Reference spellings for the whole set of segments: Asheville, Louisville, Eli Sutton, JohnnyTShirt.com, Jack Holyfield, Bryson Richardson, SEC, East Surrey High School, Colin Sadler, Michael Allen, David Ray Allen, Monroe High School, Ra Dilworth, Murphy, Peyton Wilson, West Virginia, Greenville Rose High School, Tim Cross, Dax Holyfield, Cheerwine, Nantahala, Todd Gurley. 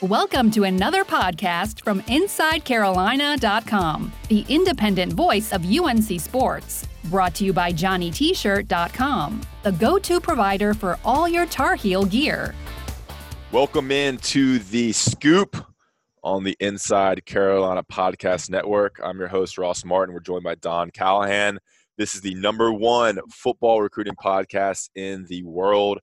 Welcome to another podcast from InsideCarolina.com, the independent voice of UNC Sports. Brought to you by JohnnyTShirt.com, the go-to provider for all your Tar Heel gear. Welcome in to The Scoop on the Inside Carolina Podcast Network. I'm your host, Ross Martin. We're joined by Don Callahan. This is the #1 football recruiting podcast in the world.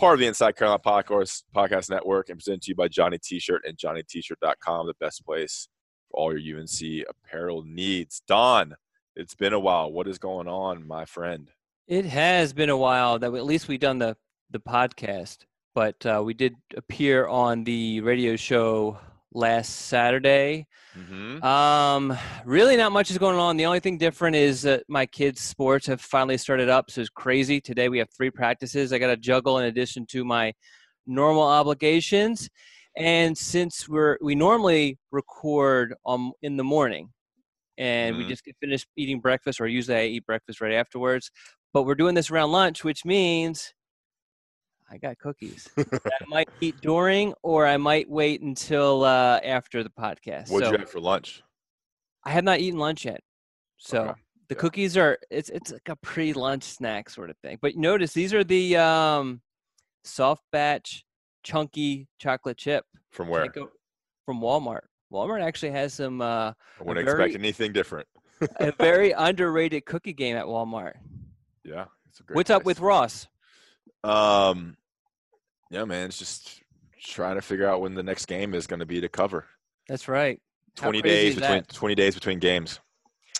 Part of the Inside Carolina Podcast Network and presented to you by Johnny T-Shirt and JohnnyTShirt.com, the best place for all your UNC apparel needs. Don, it's been a while. What is going on, my friend? It has been a while. That at least we've done the podcast, but we did appear on the radio show last Saturday. Mm-hmm. Really not much is going on. The only thing different is that my kids' sports have finally started up, so it's crazy. Today we have 3 practices I got to juggle in addition to my normal obligations. And since we normally record in the morning, and mm-hmm. we just get finished eating breakfast, or usually I eat breakfast right afterwards, but we're doing this around lunch, which means I got cookies that I might eat during, or I might wait until after the podcast. What did you have for lunch? I have not eaten lunch yet. So okay. The cookies are, it's like a pre-lunch snack sort of thing. But notice these are the soft batch, chunky chocolate chip. From where? From Walmart. Walmart actually has some. I wouldn't expect anything different. A very underrated cookie game at Walmart. Yeah. It's a great What's place. Up with Ross? Yeah, man, it's just trying to figure out when the next game is going to be to cover. That's right. 20 days between games.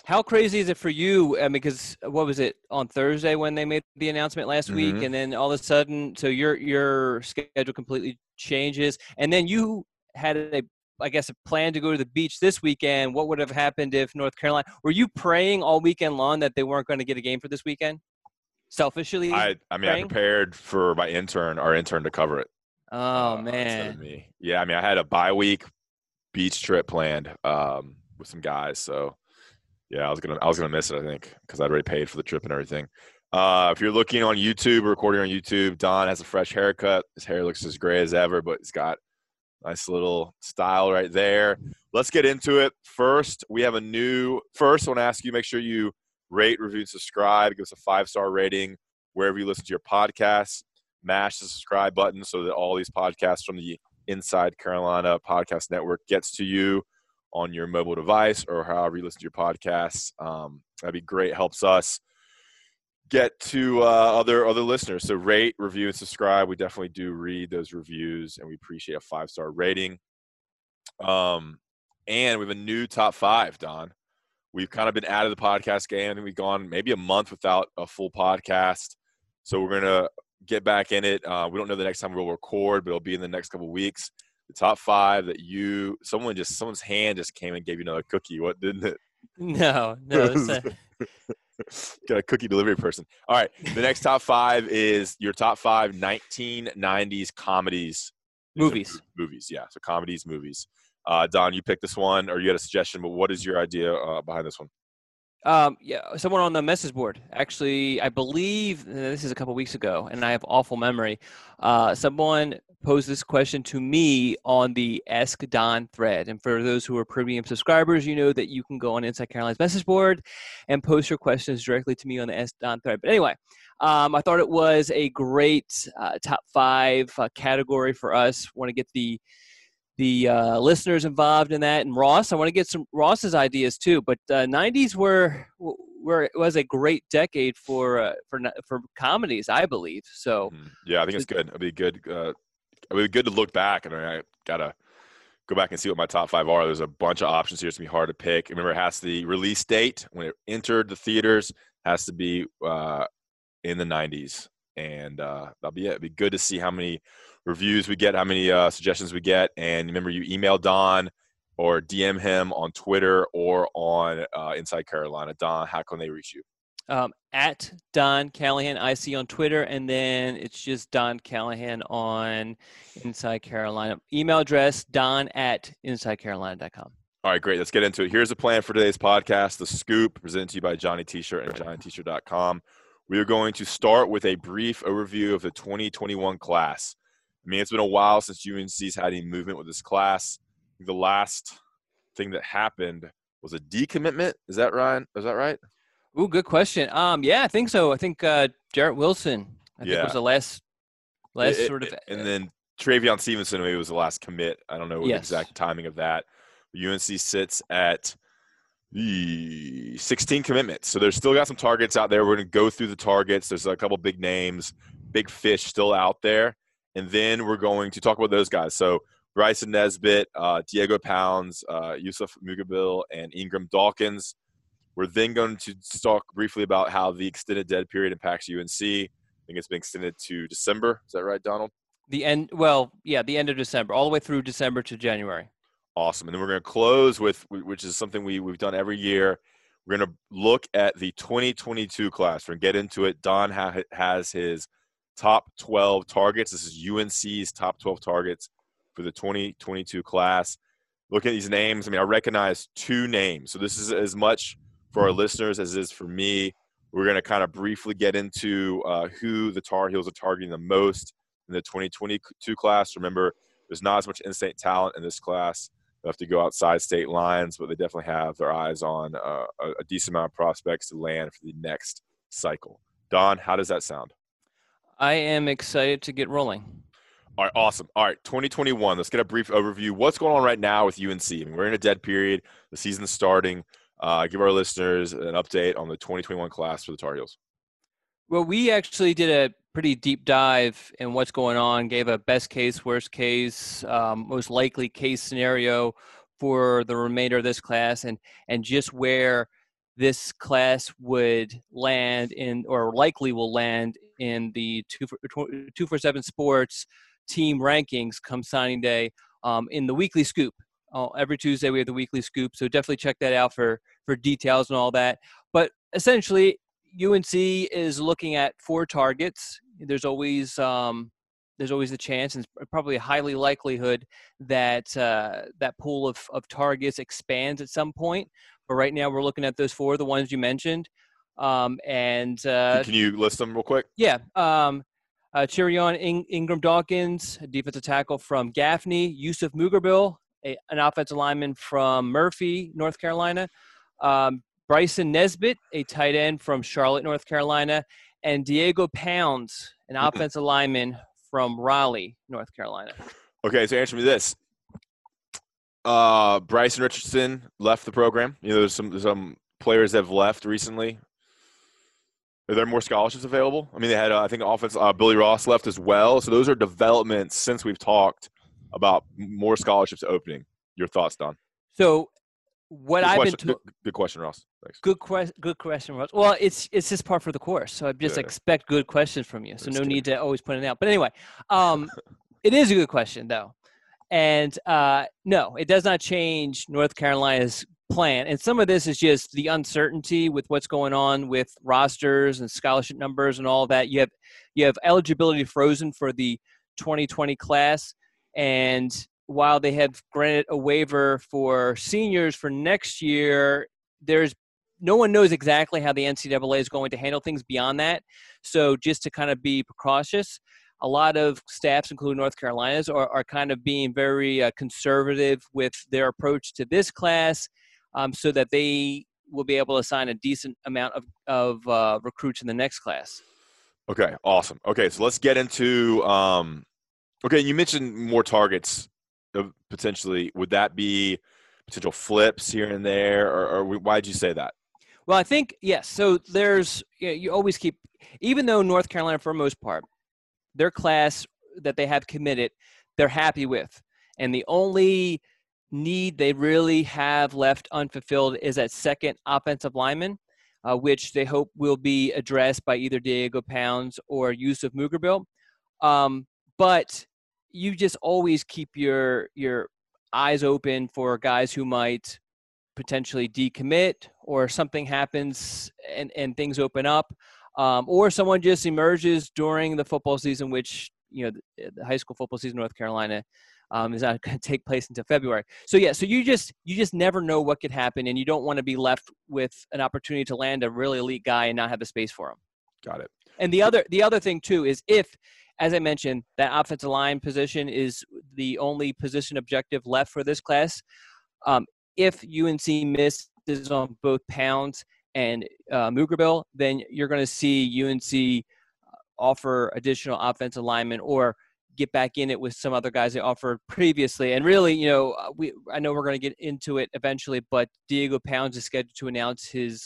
How crazy is it for you? I mean, because what was it on Thursday when they made the announcement last mm-hmm. week, and then all of a sudden, so your schedule completely changes, and then you had a plan to go to the beach this weekend. What would have happened if North Carolina? Were you praying all weekend long that they weren't going to get a game for this weekend? Selfishly, I prepared for our intern to cover it. Oh man, me. Yeah. I mean, I had a bi-week beach trip planned with some guys, so yeah, I was gonna miss it. I think because I'd already paid for the trip and everything. If you're looking on YouTube, recording on YouTube, Don has a fresh haircut. His hair looks as gray as ever, but it's got a nice little style right there. Let's get into it. First, we have I want to ask you, make sure you rate, review, and subscribe. Give us a 5-star rating wherever you listen to your podcasts. Mash the subscribe button so that all these podcasts from the Inside Carolina Podcast Network gets to you on your mobile device or however you listen to your podcasts. That'd be great. Helps us get to other listeners. So rate, review, and subscribe. We definitely do read those reviews, and we appreciate a 5-star rating. And we have a new top 5, Don. We've kind of been out of the podcast game. I think we've gone maybe a month without a full podcast. So we're going to get back in it. We don't know the next time we'll record, but it'll be in the next couple of weeks. The top 5 that someone's hand just came and gave you another cookie. What, didn't it? No. Got a cookie delivery person. All right. The next top 5 is your top 5 1990s comedies. Movies, yeah. So comedies, movies. Don, you picked this one, or you had a suggestion, but what is your idea behind this one? Yeah, someone on the message board. Actually, I believe this is a couple weeks ago, and I have awful memory. Someone posed this question to me on the Ask Don thread. And for those who are premium subscribers, you know that you can go on Inside Carolina's message board and post your questions directly to me on the Ask Don thread. But anyway, I thought it was a great top 5 category for us. Want to get the listeners involved in that, and Ross. I want to get some Ross's ideas too. But 90s was a great decade for comedies, I believe. So yeah, I think it's good. It'd be good. It'd be good to look back. I mean, I gotta go back and see what my top 5 are. There's a bunch of options here. It's gonna be hard to pick. Remember, it has the release date when it entered the theaters has to be in the 90s. And that'll be it. It'll be good to see how many reviews we get, how many suggestions we get. And remember, you email Don or DM him on Twitter or on Inside Carolina. Don, how can they reach you? At Don Callahan IC on Twitter, and then it's just Don Callahan on Inside Carolina. Email address, don@InsideCarolina.com. All right, great. Let's get into it. Here's a plan for today's podcast, The Scoop, presented to you by Johnny T-Shirt and JohnnyTShirt.com. We are going to start with a brief overview of the 2021 class. I mean, it's been a while since UNC's had any movement with this class. The last thing that happened was a decommitment. Is that right? Is that right? Ooh, good question. Yeah, I think so. I think Jarrett Wilson, I think was the last sort of. And then Travion Stevenson maybe was the last commit. I don't know the exact timing of that. UNC sits at the 16 commitments. So there's still got some targets out there. We're going to go through the targets. There's a couple big names, big fish still out there. And then we're going to talk about those guys. So Bryson Nesbitt, Diego Pounds, Yusuf Mugabil, and Ingram Dawkins. We're then going to talk briefly about how the extended dead period impacts UNC. I think it's been extended to December. Is that right, Donald? The end of December, all the way through December to January. Awesome. And then we're going to close with, which is something we've done every year. We're going to look at the 2022 class. We're going to get into it. Don has his top 12 targets. This is UNC's top 12 targets for the 2022 class. Looking at these names, I mean, I recognize two names. So this is as much for our listeners as it is for me. We're going to kind of briefly get into who the Tar Heels are targeting the most in the 2022 class. Remember, there's not as much in-state talent in this class. They'll have to go outside state lines, but they definitely have their eyes on a decent amount of prospects to land for the next cycle. Don, how does that sound? I am excited to get rolling. All right, awesome. All right, 2021, let's get a brief overview. What's going on right now with UNC? I mean, we're in a dead period. The season's starting. Give our listeners an update on the 2021 class for the Tar Heels. Well, we actually did a pretty deep dive in what's going on, gave a best case, worst case, most likely case scenario for the remainder of this class and just where this class would land in or likely will land in the 247 Sports team rankings come signing day in the weekly scoop. Every Tuesday we have the weekly scoop, so definitely check that out for details and all that. But essentially, UNC is looking at four targets. There's always the chance and probably a highly likelihood that that pool of targets expands at some point. But right now we're looking at those four, the ones you mentioned. Can you list them real quick? Yeah. Cheerwine, Ingram Dawkins, a defensive tackle from Gaffney, Yusuf Mugabil, an offensive lineman from Murphy, North Carolina, Bryson Nesbitt, a tight end from Charlotte, North Carolina, and Diego Pounds, an offensive lineman from Raleigh, North Carolina. Okay, so answer me this. Bryson Richardson left the program. You know, there's some players that have left recently. Are there more scholarships available? I mean, they had, I think, Billy Ross left as well. So those are developments since we've talked about more scholarships opening. Your thoughts, Don? So what I've been told. Good question, Ross. Thanks. Good question, Ross. Well, it's just par for the course. So I just expect good questions from you. So no need to always point it out. But anyway, it is a good question, though. And no, it does not change North Carolina's plan. And some of this is just the uncertainty with what's going on with rosters and scholarship numbers and all that. You have eligibility frozen for the 2020 class. And while they have granted a waiver for seniors for next year, there's no one knows exactly how the NCAA is going to handle things beyond that. So just to kind of be precautious, a lot of staffs, including North Carolina's, are kind of being very conservative with their approach to this class so that they will be able to sign a decent amount of recruits in the next class. Okay, awesome. Okay, so let's get into okay, you mentioned more targets potentially. Would that be potential flips here and there, or why did you say that? Well, I think, yes. So there's you always keep – even though North Carolina, for the most part, their class that they have committed, they're happy with. And the only need they really have left unfulfilled is that second offensive lineman. which they hope will be addressed by either Diego Pounds or Yusuf Mugerbill. But you just always keep your eyes open for guys who might potentially decommit, or something happens and things open up, or someone just emerges during the football season, which, you know, the high school football season in North Carolina is not going to take place until February. So yeah, so you just never know what could happen, and you don't want to be left with an opportunity to land a really elite guy and not have the space for him. Got it. And the other thing too is, if, as I mentioned, that offensive line position is the only position objective left for this class. If UNC misses on both Pounds and Mugerbill, then you're going to see UNC offer additional offensive linemen or get back in it with some other guys they offered previously. And really, you know, I know we're going to get into it eventually, but Diego Pounds is scheduled to announce his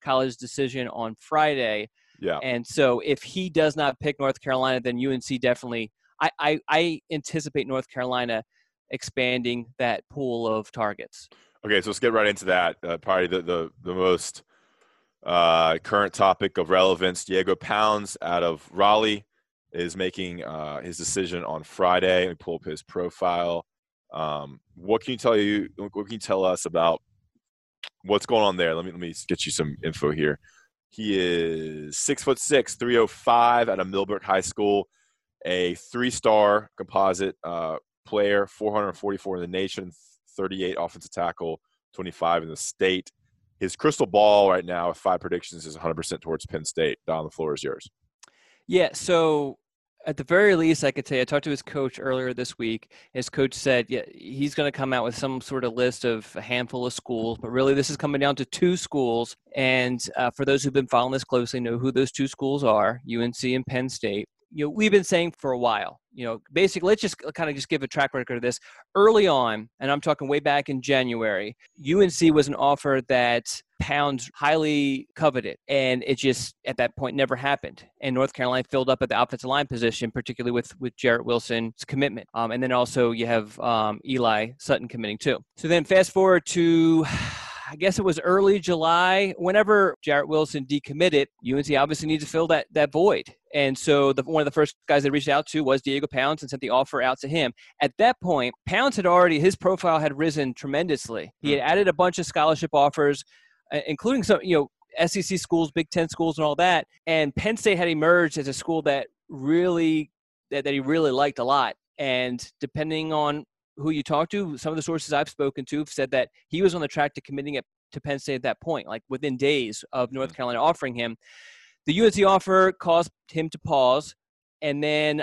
college decision on Friday. Yeah. And so if he does not pick North Carolina, then UNC definitely I anticipate North Carolina expanding that pool of targets. Okay, so let's get right into that. Probably the most current topic of relevance. Diego Pounds out of Raleigh is making his decision on Friday. Let me pull up his profile. What can you tell us about what's going on there? Let me get you some info here. He is 6'6", 305 out of Millbrook High School, a 3-star composite player, 444 in the nation, 38 offensive tackle, 25 in the state. His crystal ball right now with 5 predictions is 100% towards Penn State. Don, the floor is yours. Yeah, so at the very least, I could say I talked to his coach earlier this week. His coach said, yeah, he's going to come out with some sort of list of a handful of schools, but really this is coming down to 2 schools. And for those who've been following this closely, know who those 2 schools are, UNC and Penn State. You know, we've been saying for a while, you know, basically, let's just kind of just give a track record of this. Early on, and I'm talking way back in January, UNC was an offer that Pounds highly coveted, and it just at that point never happened. And North Carolina filled up at the offensive line position, particularly with Jarrett Wilson's commitment, and then also you have Eli Sutton committing too. So then fast forward to, I guess it was early July, whenever Jarrett Wilson decommitted, UNC obviously needs to fill that void. And so one of the first guys they reached out to was Diego Pounds and sent the offer out to him. At that point, Pounds had already, his profile had risen tremendously. He had added a bunch of scholarship offers, including some, you know, SEC schools, Big Ten schools and all that. And Penn State had emerged as a school that he really liked a lot. And depending on who you talk to, some of the sources I've spoken to have said that he was on the track to committing it to Penn State at that point, like within days of North Carolina offering him. The UNC offer caused him to pause. And then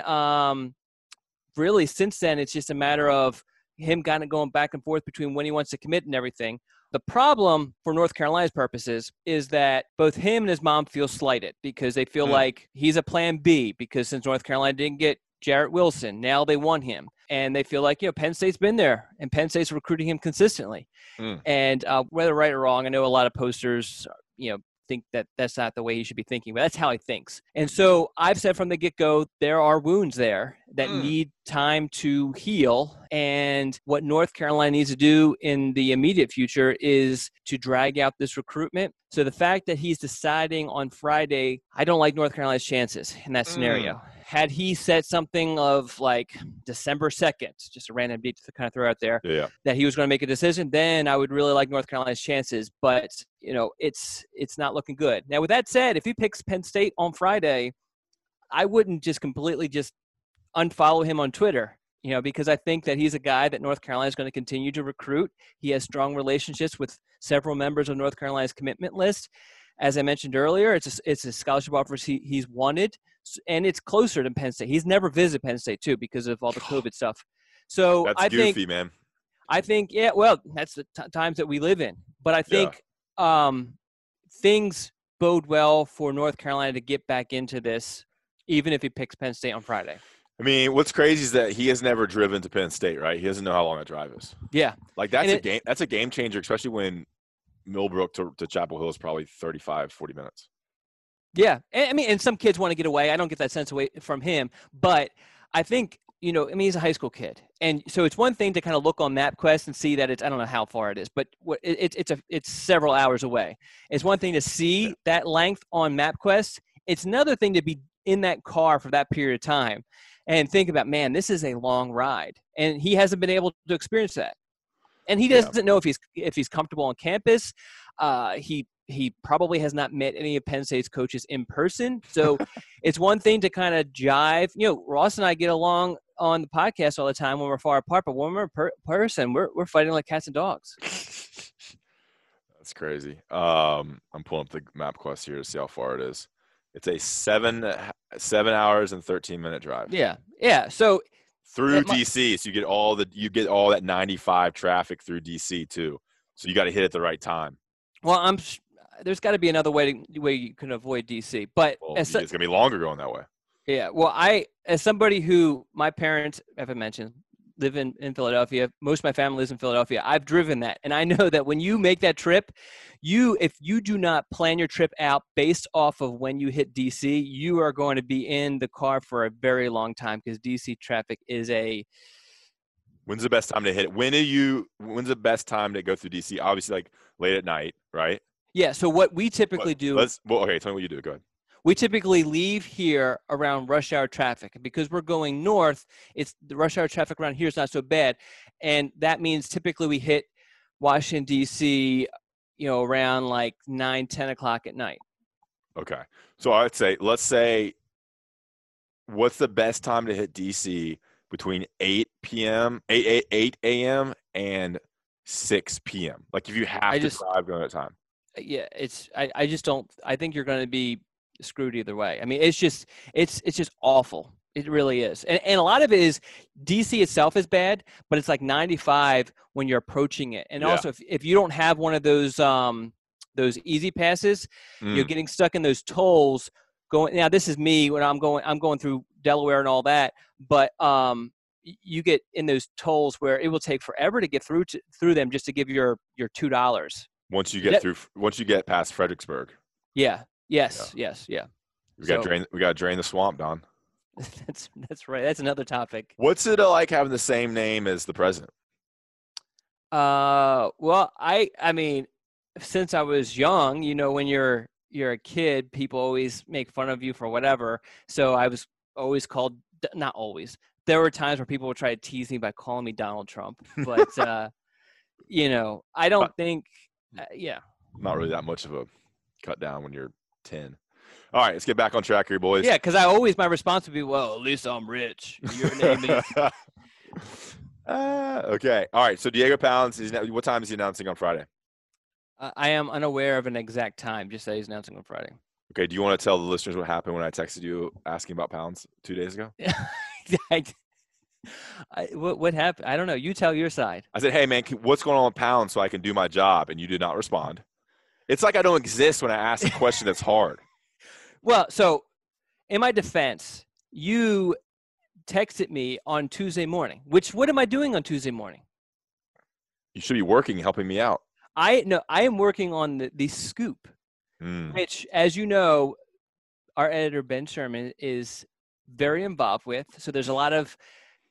really since then, it's just a matter of him kind of going back and forth between when he wants to commit and everything. The problem for North Carolina's purposes is that both him and his mom feel slighted because they feel like he's a plan B, because since North Carolina didn't get Jarrett Wilson, now they want him. And they feel like, you know, Penn State's been there and Penn State's recruiting him consistently. And whether right or wrong, I know a lot of posters, you know, think that that's not the way he should be thinking, but that's how he thinks. And so I've said from the get-go, there are wounds there that need time to heal. And what North Carolina needs to do in the immediate future is to drag out this recruitment. So the fact that he's deciding on Friday, I don't like North Carolina's chances in that scenario. Had he said something of like December 2nd, just a random date to kind of throw out there, that he was going to make a decision, then I would really like North Carolina's chances. But, you know, it's not looking good. Now, with that said, if he picks Penn State on Friday, I wouldn't just completely just unfollow him on Twitter, you know, because I think that he's a guy that North Carolina is going to continue to recruit. He has strong relationships with several members of North Carolina's commitment list. As I mentioned earlier, it's a scholarship offers he's wanted, and it's closer to Penn State. He's never visited Penn State too because of all the COVID stuff. So that's I think, yeah, well, that's the times that we live in. But I think things bode well for North Carolina to get back into this, even if he picks Penn State on Friday. I mean, what's crazy is that he has never driven to Penn State, right? He doesn't know how long that drive is. Yeah, like that's a game changer, especially when Millbrook to Chapel Hill is probably 35, 40 minutes. Yeah. I mean, and some kids want to get away. I don't get that sense away from him. But I think you know, I mean, he's a high school kid. And so it's one thing to kind of look on MapQuest and see that it's, I don't know how far it is, but it's several hours away. It's one thing to see that length on MapQuest. It's another thing to be in that car for that period of time and think about, man, this is a long ride. And he hasn't been able to experience that. And he doesn't know if he's comfortable on campus. He probably has not met any of Penn State's coaches in person. So it's one thing to kind of jive. You know, Ross and I get along on the podcast all the time when we're far apart, but when we're in person, we're fighting like cats and dogs. That's crazy. I'm pulling up the MapQuest here to see how far it is. It's a seven hours and 13-minute drive. Yeah. Yeah. So through DC. So you get all that 95 traffic through DC too. So you got to hit at the right time. Well, there's got to be another way you can avoid DC, but it's gonna be longer going that way. Yeah. Well, as somebody who my parents, as I mentioned, live in Philadelphia, most of my family lives in Philadelphia. I've driven that. And I know that when you make that trip, if you do not plan your trip out based off of when you hit DC, you are going to be in the car for a very long time because DC traffic is when's the best time to hit it? When's the best time to go through DC? Obviously, like late at night, right? Yeah. So what we typically do. Tell me what you do. Go ahead. We typically leave here around rush hour traffic, and because we're going north, it's the rush hour traffic around here is not so bad, and that means typically we hit Washington D.C. Around like 9-10 o'clock at night. Okay, so I would say, what's the best time to hit D.C. between 8 a.m. and 6 p.m. Like if you have to drive during that time. Yeah, I think you're going to be screwed either way. I mean, it's just awful. It really is. And a lot of it is DC itself is bad, but it's like 95 when you're approaching it. And also if you don't have one of those easy passes, you're getting stuck in those tolls going. Now this is me when I'm going through Delaware and all that, but you get in those tolls where it will take forever to get through them just to give your $2. Once you get past Fredericksburg. Yeah. Yes. We got to drain the swamp, Don. That's right. That's another topic. What's it like having the same name as the president? Well, I mean, since I was young, when you're a kid, people always make fun of you for whatever. So I was always called, not always. There were times where people would try to tease me by calling me Donald Trump, but I don't think, yeah. Not really that much of a cut down when you're 10. All right, let's get back on track here, boys. Yeah, because my response would be, well, at least I'm rich. Your name is. Okay. All right. So Diego Pounds, what time is he announcing on Friday? I am unaware of an exact time. Just that he's announcing on Friday. Okay. Do you want to tell the listeners what happened when I texted you asking about Pounds 2 days ago? What happened? I don't know. You tell your side. I said, hey, man, what's going on with Pounds so I can do my job? And you did not respond. It's like I don't exist when I ask a question that's hard. Well, so in my defense, you texted me on Tuesday morning, which what am I doing on Tuesday morning? You should be working, helping me out. I am working on the Scoop, which, as you know, our editor, Ben Sherman, is very involved with. So there's a lot of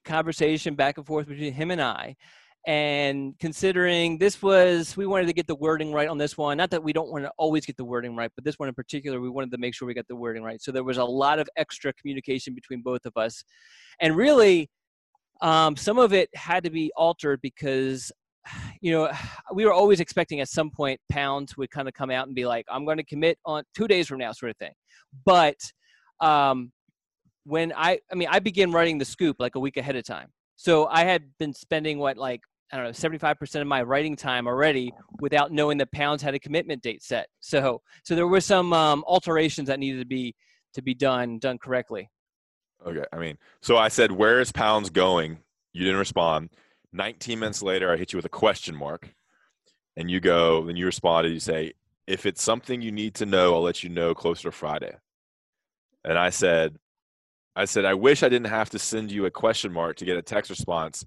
conversation back and forth between him and I. And considering we wanted to get the wording right on this one. Not that we don't want to always get the wording right, but this one in particular, we wanted to make sure we got the wording right. So there was a lot of extra communication between both of us. And really, some of it had to be altered because, we were always expecting at some point Pounds would kind of come out and be like, I'm going to commit on 2 days from now sort of thing. But when I began writing the Scoop like a week ahead of time. So I had been spending 75% of my writing time already without knowing that Pounds had a commitment date set. So there were some alterations that needed to be done correctly. Okay. So I said, where is Pounds going? You didn't respond. 19 minutes later, I hit you with a question mark and you responded, you say, if it's something you need to know, I'll let you know closer to Friday. And I said, I wish I didn't have to send you a question mark to get a text response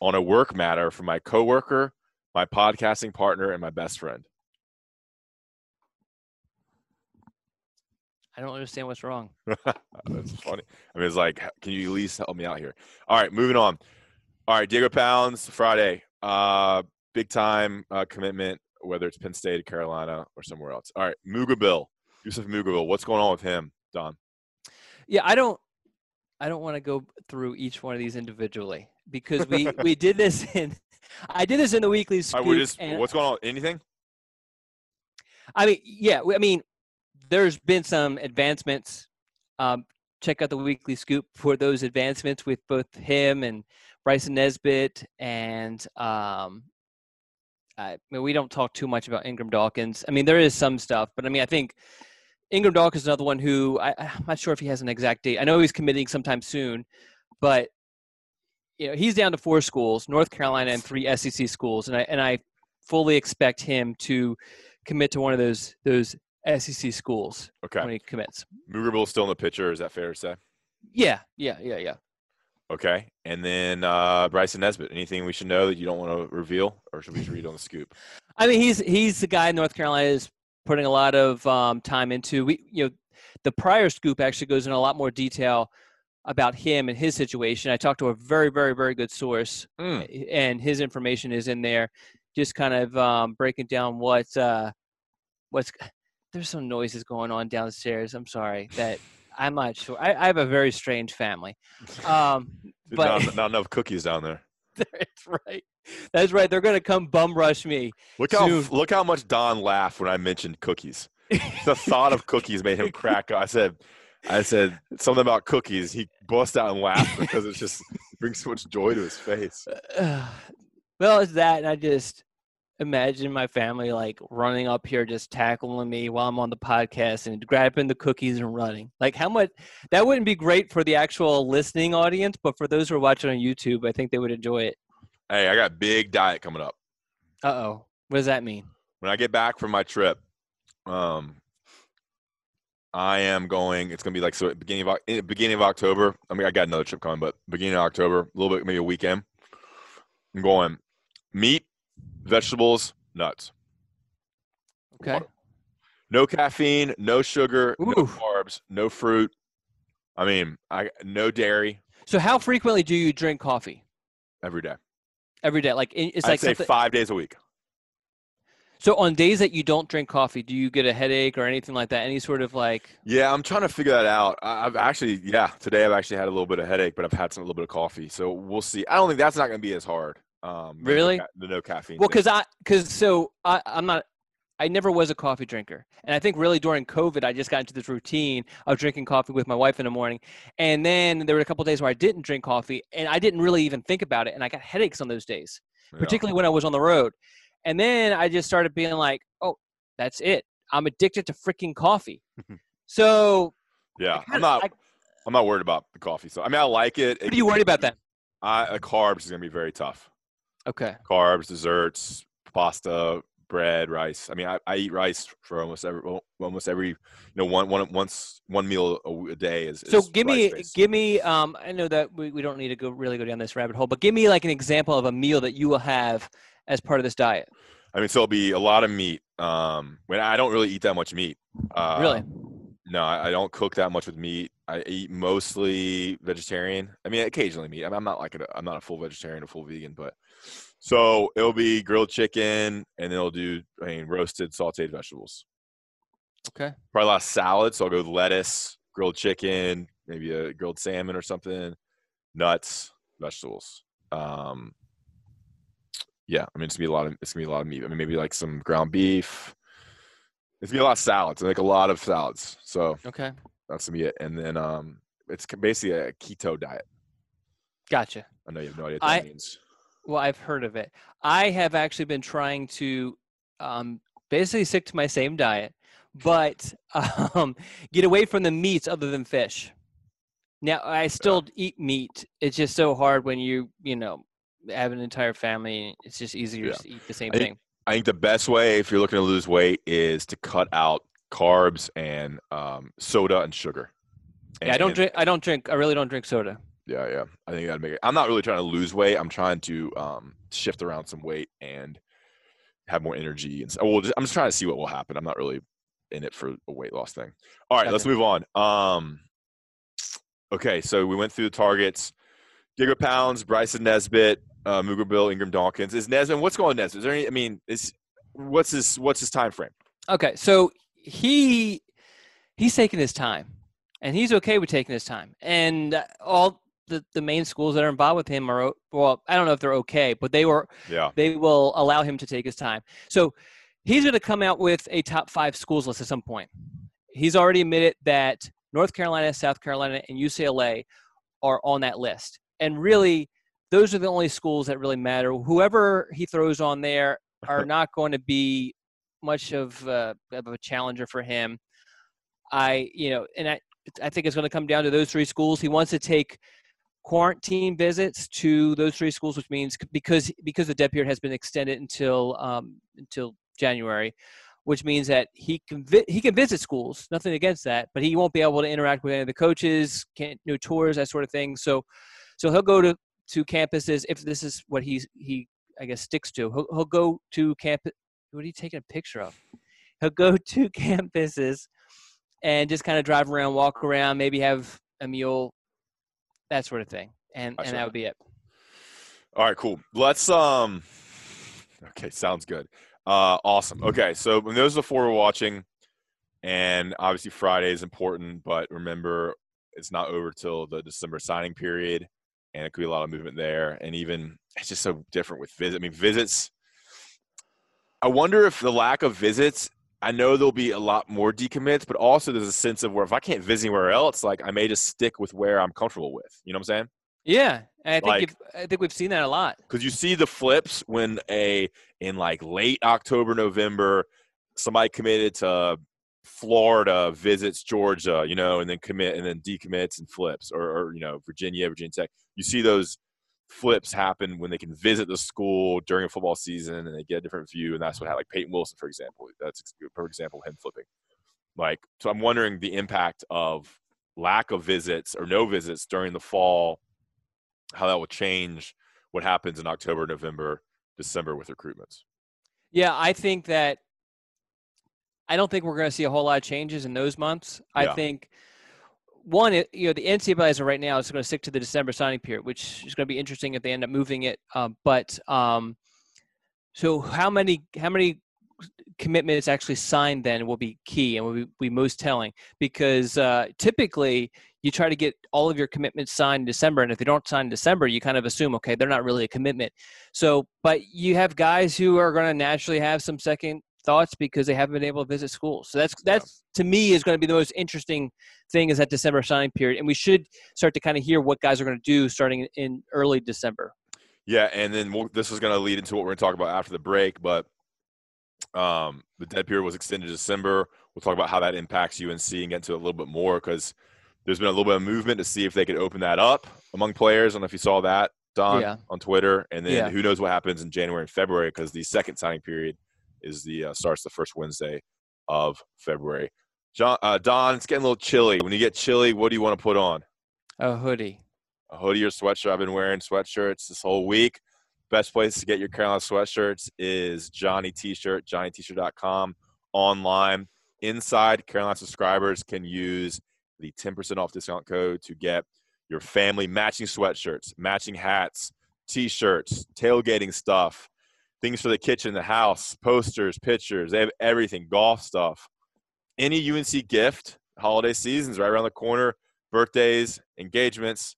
on a work matter from my coworker, my podcasting partner, and my best friend. I don't understand what's wrong. That's funny. I mean, it's like, can you at least help me out here? All right, moving on. All right, Diego Pounds, Friday. Big time commitment, whether it's Penn State or Carolina or somewhere else. All right, Mugabil, Yusuf Mugabil. What's going on with him, Don? Yeah, I don't want to go through each one of these individually because we did this in – I did this in the weekly scoop. What's going on? Anything? I mean, yeah. I mean, there's been some advancements. Check out the weekly scoop for those advancements with both him and Bryson Nesbitt. And I mean, we don't talk too much about Ingram Dawkins. I mean, there is some stuff, but I mean, I think Ingram Dawkins is another one who I'm not sure if he has an exact date. I know he's committing sometime soon, but you know, he's down to 4 schools: North Carolina and 3 SEC schools, and I fully expect him to commit to one of those SEC schools. Okay. When he commits. Mugabil still in the picture. Is that fair to say? Yeah. Okay. And then Bryson Nesbitt. Anything we should know that you don't want to reveal, or should we just read on the scoop? I mean, he's the guy North Carolina is putting a lot of time into. The prior scoop actually goes in a lot more detail about him and his situation. I talked to a very, very, very good source, and his information is in there. Just kind of breaking down what's there's some noises going on downstairs. I'm sorry that I'm not sure. I have a very strange family. But not enough cookies down there. That's right. They're going to come bum rush me. Look how much Don laughed when I mentioned cookies. The thought of cookies made him crack up. I said something about cookies. He bust out and laughed because it just brings so much joy to his face. Well, it's that, and I just imagine my family like running up here, just tackling me while I'm on the podcast and grabbing the cookies and running. Like, how much that wouldn't be great for the actual listening audience, but for those who are watching on YouTube, I think they would enjoy it. Hey, I got big diet coming up. Uh-oh. What does that mean? When I get back from my trip, I am going – it's going to be like – so beginning of October. I mean, I got another trip coming, but beginning of October, a little bit, maybe a weekend. I'm going meat, vegetables, nuts. Okay. Water. No caffeine, no sugar, no carbs, no fruit. I mean, no dairy. So how frequently do you drink coffee? Every day. Like it's like I'd say 5 days a week. So on days that you don't drink coffee, do you get a headache or anything like that? Any sort of like – Yeah, I'm trying to figure that out. Today I've actually had a little bit of headache, but I've had a little bit of coffee. So we'll see. I don't think that's not going to be as hard. Really? The no caffeine. Well, I never was a coffee drinker. And I think really during COVID, I just got into this routine of drinking coffee with my wife in the morning. And then there were a couple of days where I didn't drink coffee and I didn't really even think about it. And I got headaches on those days, particularly when I was on the road. And then I just started being like, oh, that's it. I'm addicted to freaking coffee. So yeah, I'm not worried about the coffee. So I mean, I like it. What are you worried about then? Carbs is going to be very tough. Okay. Carbs, desserts, pasta, bread, rice. I mean, I eat rice for almost every one meal a day is. So give me. I know that we don't need to go down this rabbit hole, but give me like an example of a meal that you will have as part of this diet. I mean, so it'll be a lot of meat. When I don't really eat that much meat. Really? No, I don't cook that much with meat. I eat mostly vegetarian. I mean, occasionally meat. I mean, I'm not a full vegetarian or full vegan, but so it'll be grilled chicken, and then it'll do roasted, sautéed vegetables. Okay. Probably a lot of salad, so I'll go with lettuce, grilled chicken, maybe a grilled salmon or something, nuts, vegetables. Yeah, I mean, it's gonna be a lot of meat. I mean, maybe like some ground beef. It's gonna be a lot of salads. I like a lot of salads. So okay, that's gonna be it. And then it's basically a keto diet. Gotcha. I know you have no idea what that means. Well, I've heard of it. I have actually been trying to basically stick to my same diet, but get away from the meats other than fish. Now I still eat meat. It's just so hard when you have an entire family. It's just easier to eat the same thing. I think the best way if you're looking to lose weight is to cut out carbs and soda and sugar. And, yeah, I don't drink. I really don't drink soda. Yeah. I think that'd make it. I'm not really trying to lose weight. I'm trying to shift around some weight and have more energy. And so I'm just trying to see what will happen. I'm not really in it for a weight loss thing. All right, let's move on. Okay, so we went through the targets. Gigapounds, Bryson Nesbitt, Mugerbill, Ingram Dawkins. Is Nesbitt, what's going on Nesbitt? Is there any, I mean, what's his time frame? Okay, so he's taking his time, and he's okay with taking his time. And all the main schools that are involved with him are, well, I don't know if they're okay, but they will allow him to take his time. So he's going to come out with a top 5 schools list at some point. He's already admitted that North Carolina, South Carolina, and UCLA are on that list. And really, those are the only schools that really matter. Whoever he throws on there are not going to be much of a challenger for him. I think it's going to come down to those 3 schools. He wants to take quarantine visits to those 3 schools, which means because the dead period has been extended until January, which means that he can visit schools, nothing against that, but he won't be able to interact with any of the coaches, can't do tours, that sort of thing. So he'll go to campuses, if this is what he sticks to. He'll go to campus. What are you taking a picture of? He'll go to campuses and just kind of drive around, walk around, maybe have a meal, that sort of thing. And that would be it. All right, cool. Let's okay, sounds good. Awesome. Okay, so those are the 4 we're watching, and obviously Friday is important, but remember it's not over till the December signing period, and it could be a lot of movement there. And even it's just so different with visits. I mean, visits. I wonder if the lack of visits. I know there'll be a lot more decommits, but also there's a sense of where if I can't visit anywhere else, like I may just stick with where I'm comfortable with. You know what I'm saying? Yeah, and I think we've seen that a lot. Because you see the flips when in late October, November, somebody committed to Florida, visits Georgia, and then decommits and flips, or Virginia Tech. You see those flips happen when they can visit the school during a football season and they get a different view, and that's what happened. Like Peyton Wilson, for example, that's for example him flipping. Like, so I'm wondering the impact of lack of visits or no visits during the fall, how that will change what happens in October, November, December with recruitments. Yeah, I don't think we're going to see a whole lot of changes in those months. Yeah. I think, the NCAA as of right now is going to stick to the December signing period, which is going to be interesting if they end up moving it. So how many commitments actually signed then will be key and will be most telling, because typically you try to get all of your commitments signed in December, and if they don't sign in December, you kind of assume, okay, they're not really a commitment. So, but you have guys who are going to naturally have some second thoughts because they haven't been able to visit schools. So that's to me is going to be the most interesting thing, is that December signing period, and we should start to kind of hear what guys are going to do starting in early December. Yeah, and then this is going to lead into what we're going to talk about after the break, but the dead period was extended to December. We'll talk about how that impacts UNC and get into it a little bit more, because there's been a little bit of movement to see if they could open that up among players. I don't know if you saw that, Don, on Twitter. And then who knows what happens in January and February, because the second signing period is starts the first Wednesday of February. Don, it's getting a little chilly. When you get chilly, what do you want to put on? A hoodie or sweatshirt. I've been wearing sweatshirts this whole week. Best place to get your Carolina sweatshirts is Johnny T-Shirt, JohnnyTShirt.com, online. Inside Carolina subscribers can use the 10% off discount code to get your family matching sweatshirts, matching hats, T-shirts, tailgating stuff, things for the kitchen, the house, posters, pictures. They have everything, golf stuff. Any UNC gift, holiday season's right around the corner, birthdays, engagements,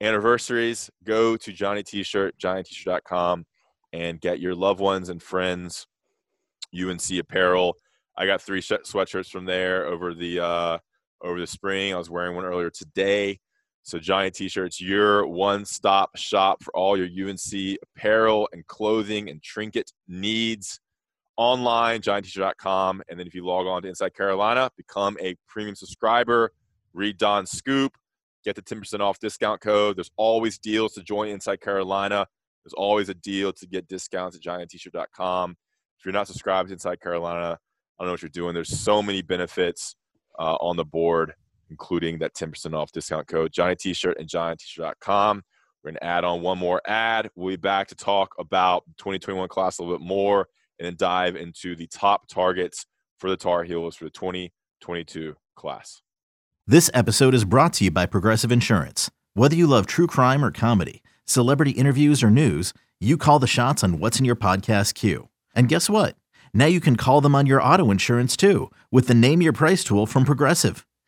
anniversaries, go to Johnny T-Shirt, JohnnyTShirt.com, and get your loved ones and friends UNC apparel. I got 3 sweatshirts from there over the spring. I was wearing one earlier today. So Johnny T-Shirts, your one-stop shop for all your UNC apparel and clothing and trinket needs, online, JohnnyTShirt.com. And then if you log on to Inside Carolina, become a premium subscriber, read Don's Scoop, get the 10% off discount code. There's always deals to join Inside Carolina. There's always a deal to get discounts at JohnnyTShirt.com. If you're not subscribed to Inside Carolina, I don't know what you're doing. There's so many benefits on the board, including that 10% off discount code, Johnny T-Shirt and JohnnyTShirt.com. We're going to add on one more ad. We'll be back to talk about the 2021 class a little bit more and then dive into the top targets for the Tar Heels for the 2022 class. This episode is brought to you by Progressive Insurance. Whether you love true crime or comedy, celebrity interviews or news, you call the shots on what's in your podcast queue. And guess what? Now you can call them on your auto insurance too with the Name Your Price tool from Progressive.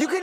You can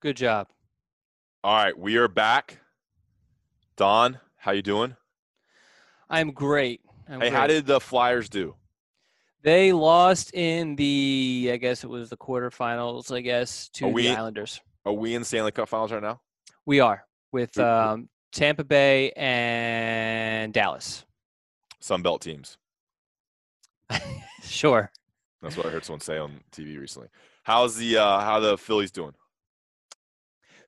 Good job. All right, we are back. Don, how you doing? I'm great. How did the Flyers do? They lost in the, I guess it was the quarterfinals, to the Islanders. Are we in Stanley Cup Finals right now? We are, with Tampa Bay and Dallas. Sunbelt teams. Sure. That's what I heard someone say on TV recently. How the Phillies doing?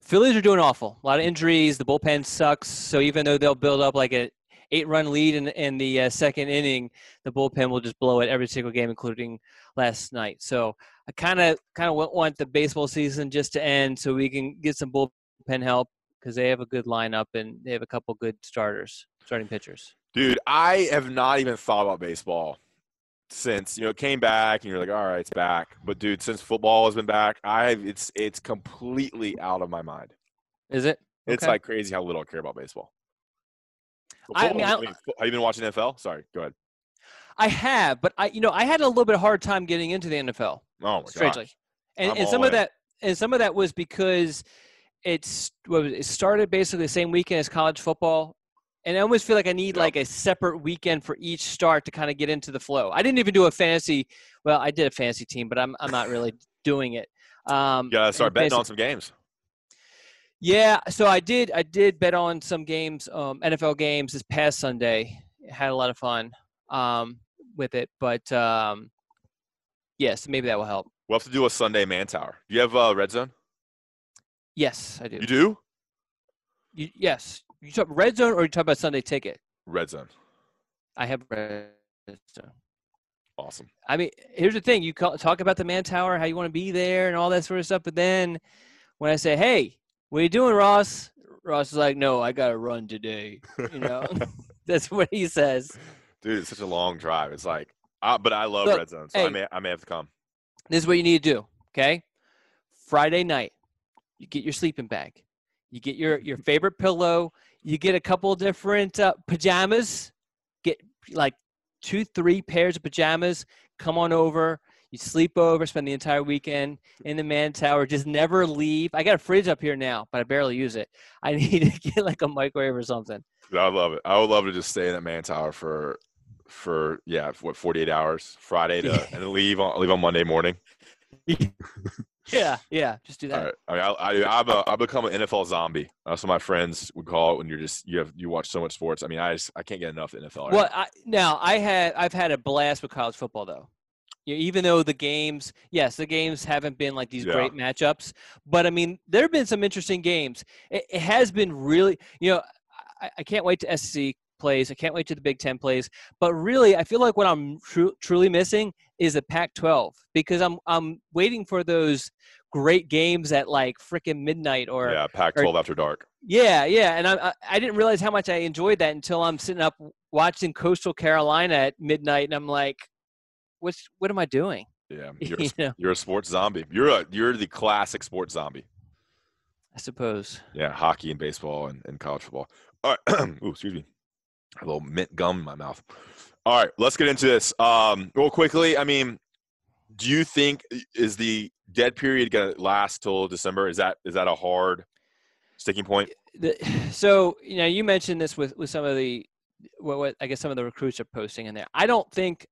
Phillies are doing awful. A lot of injuries. The bullpen sucks. So even though they'll build up like an 8-run lead in the second inning, the bullpen will just blow it every single game, including last night. So I kind of want the baseball season just to end so we can get some bullpen help because they have a good lineup and they have a couple good starting pitchers. Dude, I have not even thought about baseball since it came back, and you're like, all right, it's back. But dude, since football has been back, it's completely out of my mind. Is it? Okay. It's like crazy how little I care about baseball. Have you been watching NFL? Sorry, go ahead. I have, but I had a little bit of hard time getting into the NFL. Oh my strangely. And some in. Of that, and some of that was because it started basically the same weekend as college football. And I almost feel like I need like a separate weekend for each start to kind of get into the flow. I didn't even do a fantasy. Well, I did a fantasy team, but I'm not really doing it. You gotta start betting on some games. Yeah, so I did bet on some games, NFL games this past Sunday. Had a lot of fun with it, but yes, maybe that will help. We'll have to do a Sunday man tower. Do you have Red Zone? Yes, I do. You do? Yes. You talk Red Zone or you talk about Sunday Ticket? Red Zone. I have Red Zone. Awesome. I mean, here's the thing. You talk about the man tower, how you want to be there and all that sort of stuff. But then when I say, hey, what are you doing, Ross? Ross is like, no, I got to run today. That's what he says. Dude, it's such a long drive. It's like, but I love Red Zone, so hey, I may have to come. This is what you need to do, okay? Friday night, you get your sleeping bag. You get your favorite pillow. You get a couple of different pajamas. Get like 2-3 pairs of pajamas. Come on over. You sleep over. Spend the entire weekend in the man tower. Just never leave. I got a fridge up here now, but I barely use it. I need to get like a microwave or something. I love it. I would love to just stay in that man tower for 48 hours, Friday to and then leave on Monday morning. Yeah, just do that. All right. I become an NFL zombie. That's what my friends would call it when you watch so much sports. I mean, I can't get enough of the NFL. Right? Well, I've had a blast with college football though. Even though the games haven't been like these great matchups, but I mean, there have been some interesting games. It has been really, I can't wait to SEC plays. I can't wait to the Big Ten plays. But really, I feel like what I'm truly missing is the Pac-12 because I'm waiting for those great games at like freaking midnight or Pac-12 after dark. Yeah, and I didn't realize how much I enjoyed that until I'm sitting up watching Coastal Carolina at midnight, and I'm like, what am I doing? Yeah, you're a sports zombie. You're the classic sports zombie, I suppose. Yeah, hockey and baseball and college football. All right, ooh, excuse me. A little mint gum in my mouth. All right, let's get into this. Real quickly, I mean, do you think is the dead period going to last till December? Is that a hard sticking point? So, you mentioned this with some of the what I guess some of the recruits are posting in there. I don't think,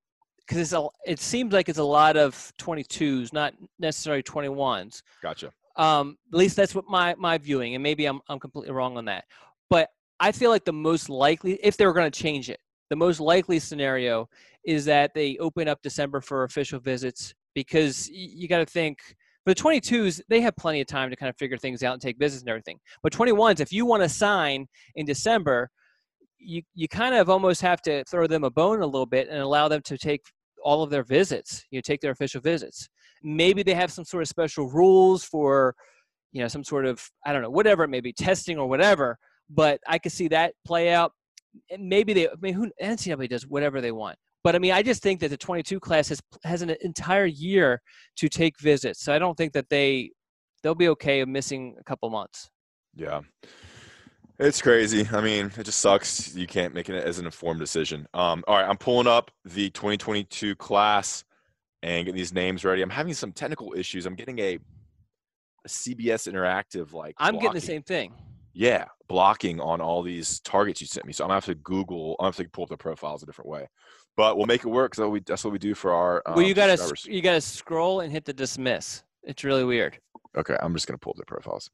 because it seems like it's a lot of 22s, not necessarily 21s. Gotcha. At least that's what my viewing, and maybe I'm completely wrong on that. But I feel like the most likely, if they were going to change it, the most likely scenario is that they open up December for official visits, because you got to think for the 22s, they have plenty of time to kind of figure things out and take business and everything. But 21s, if you want to sign in December, you kind of almost have to throw them a bone a little bit and allow them to take all of their visits, take their official visits. Maybe they have some sort of special rules for, some sort of, I don't know, whatever it may be, testing or whatever. But I could see that play out. And maybe NCAA does whatever they want. But I mean, I just think that the 22 class has an entire year to take visits. So I don't think that they'll be okay of missing a couple months. Yeah. It's crazy. I mean, it just sucks. You can't make it as an informed decision. All right, I'm pulling up the 2022 class and getting these names ready. I'm having some technical issues. I'm getting a CBS Interactive blocking. Getting the same thing. Yeah, blocking on all these targets you sent me. So I'm going to have to Google. I'm going to have to pull up the profiles a different way. But we'll make it work, because that's what we do for our you got to scroll and hit the dismiss. It's really weird. Okay, I'm just going to pull up the profiles.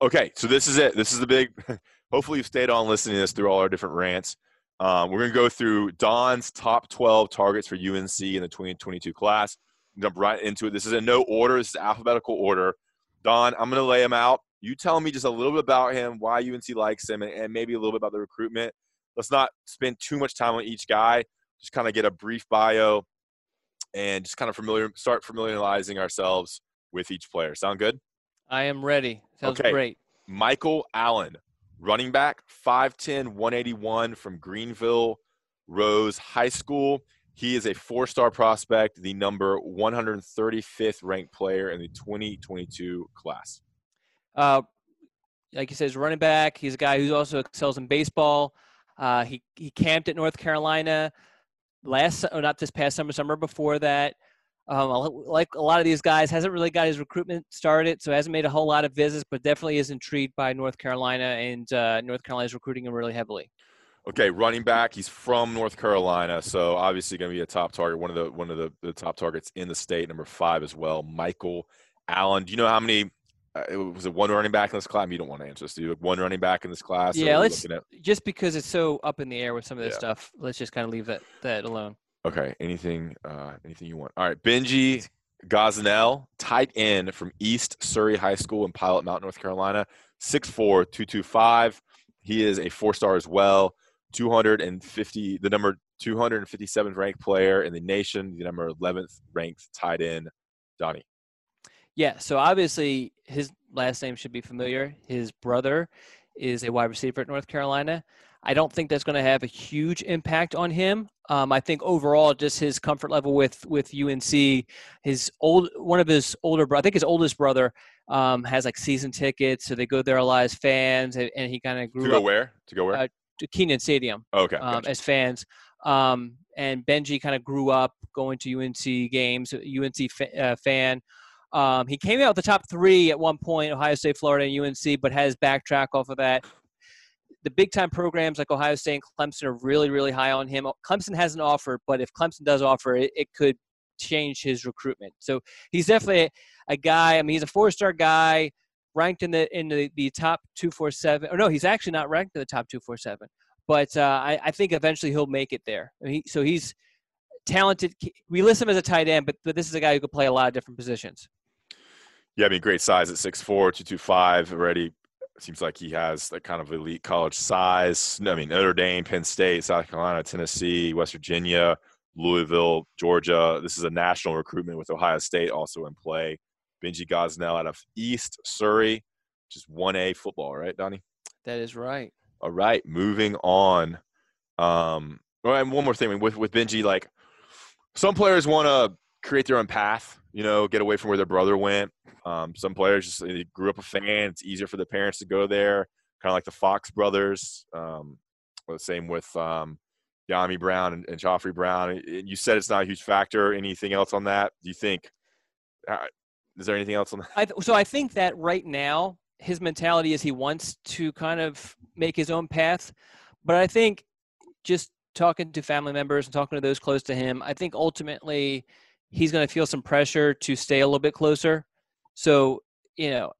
Okay, so this is it. This is the big – hopefully you've stayed on listening to this through all our different rants. We're going to go through Don's top 12 targets for UNC in the 2022 class. Jump right into it. This is in no order. This is alphabetical order. Don, I'm going to lay him out. You tell me just a little bit about him, why UNC likes him, and maybe a little bit about the recruitment. Let's not spend too much time on each guy. Just kind of get a brief bio and just kind of familiarizing ourselves with each player. Sound good? I am ready. Sounds great. Michael Allen, running back, 5'10", 181 from Greenville Rose High School. He is a four-star prospect, the number 135th ranked player in the 2022 class. Like you said, he's running back. He's a guy who also excels in baseball. He camped at North Carolina not this past summer before that. Like a lot of these guys, hasn't really got his recruitment started, so hasn't made a whole lot of visits, but definitely is intrigued by North Carolina, and North Carolina's recruiting him really heavily. Okay, running back. He's from North Carolina, so obviously going to be a top target, one of the top targets in the state, number 5 as well. Michael Allen. Do you know how many? Was it one running back in this class? I mean, you don't want to answer this. Do you? One running back in this class? Yeah, just because it's so up in the air with some of this stuff, let's just kind of leave that alone. Okay, anything you want. All right, Benji Gosnell, tight end from East Surrey High School in Pilot Mountain, North Carolina, 6'4", 225. He is a four-star as well, the number 257th ranked player in the nation, the number 11th ranked tight end, Donnie. Yeah, so obviously his last name should be familiar. His brother is a wide receiver at North Carolina. I don't think that's going to have a huge impact on him. I think overall, just his comfort level with UNC, I think his oldest brother has season tickets, so they go there a lot as fans, and he kind of grew up. To go where? To Kenan Stadium. Okay. Gotcha. As fans. And Benji kind of grew up going to UNC games, UNC fan. He came out with the top 3 at one point, Ohio State, Florida, and UNC, but has backtracked off of that. The big-time programs like Ohio State and Clemson are really, really high on him. Clemson hasn't offered, but if Clemson does offer, it could change his recruitment. So he's definitely a guy. I mean, he's a four-star guy, ranked in the top 247. Or no, he's actually not ranked in the top 247. But I think eventually he'll make it there. I mean, so he's talented. We list him as a tight end, but this is a guy who could play a lot of different positions. Yeah, I mean, great size at 6'4", 225 already. Seems like he has that kind of elite college size. I mean, Notre Dame, Penn State, South Carolina, Tennessee, West Virginia, Louisville, Georgia. This is a national recruitment with Ohio State also in play. Benji Gosnell out of East Surrey, which is 1A football, right, Donnie? That is right. All right, moving on. All right, one more thing. With Benji, some players want to create their own path, get away from where their brother went. Some players they grew up a fan. It's easier for the parents to go there, kind of like the Fox brothers. The same with Yami Brown and Joffrey Brown. You said it's not a huge factor. Anything else on that? Do you think is there anything else on that? I think that right now his mentality is he wants to kind of make his own path. But I think just talking to family members and talking to those close to him, I think ultimately he's going to feel some pressure to stay a little bit closer. So, you know,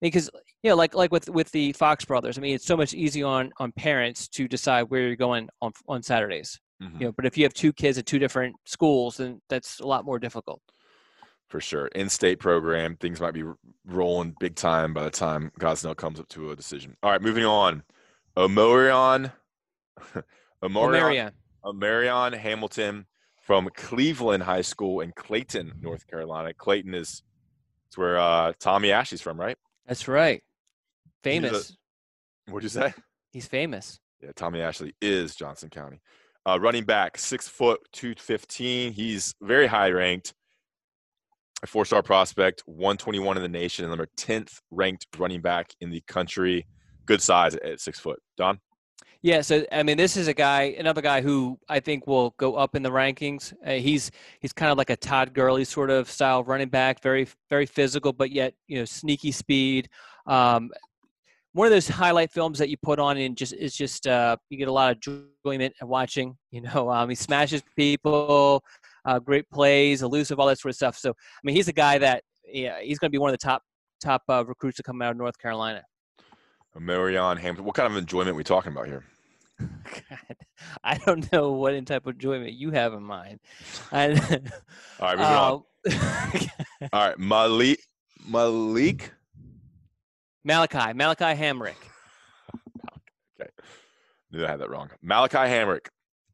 because, you know, like with the Fox brothers, I mean, it's so much easier on parents to decide where you're going on Saturdays, mm-hmm. you know, but if you have two kids at two different schools, then that's a lot more difficult. For sure. In-state program, things might be rolling big time by the time Gosnell comes up to a decision. All right, moving on. Omarion Hamilton from Cleveland High School in Clayton, North Carolina. Clayton is where Tommy Ashley's from, right? That's right. Famous. What'd you say? He's famous. Yeah, Tommy Ashley is Johnson County. Running back, 6 foot, 215. He's very high ranked. A four-star prospect, 121 in the nation, and number 10th ranked running back in the country. Good size at 6 foot. Don? Yeah, so, I mean, this is another guy who I think will go up in the rankings. He's kind of like a Todd Gurley sort of style running back, very, very physical, but yet, you know, sneaky speed. One of those highlight films that you put on and it's just you get a lot of enjoyment watching, you know. He smashes people. Great plays, elusive, all that sort of stuff. So, I mean, he's a guy that he's going to be one of the top recruits to come out of North Carolina. Omarion Hamilton. What kind of enjoyment are we talking about here? God, I don't know what type of enjoyment you have in mind. All right, moving on. All right, Malachi Hamrick. Okay, knew I had that wrong. Malachi Hamrick.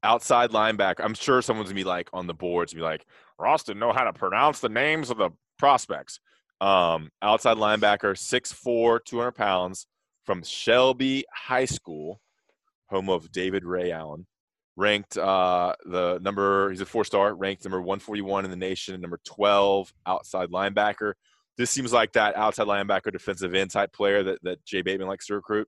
Outside linebacker. I'm sure someone's going to be like on the boards and be like, Ross didn't know how to pronounce the names of the prospects. Outside linebacker, 6'4", 200 pounds, from Shelby High School, home of David Ray Allen. Ranked he's a four-star, ranked number 141 in the nation, number 12 outside linebacker. This seems like that outside linebacker defensive end type player that Jay Bateman likes to recruit.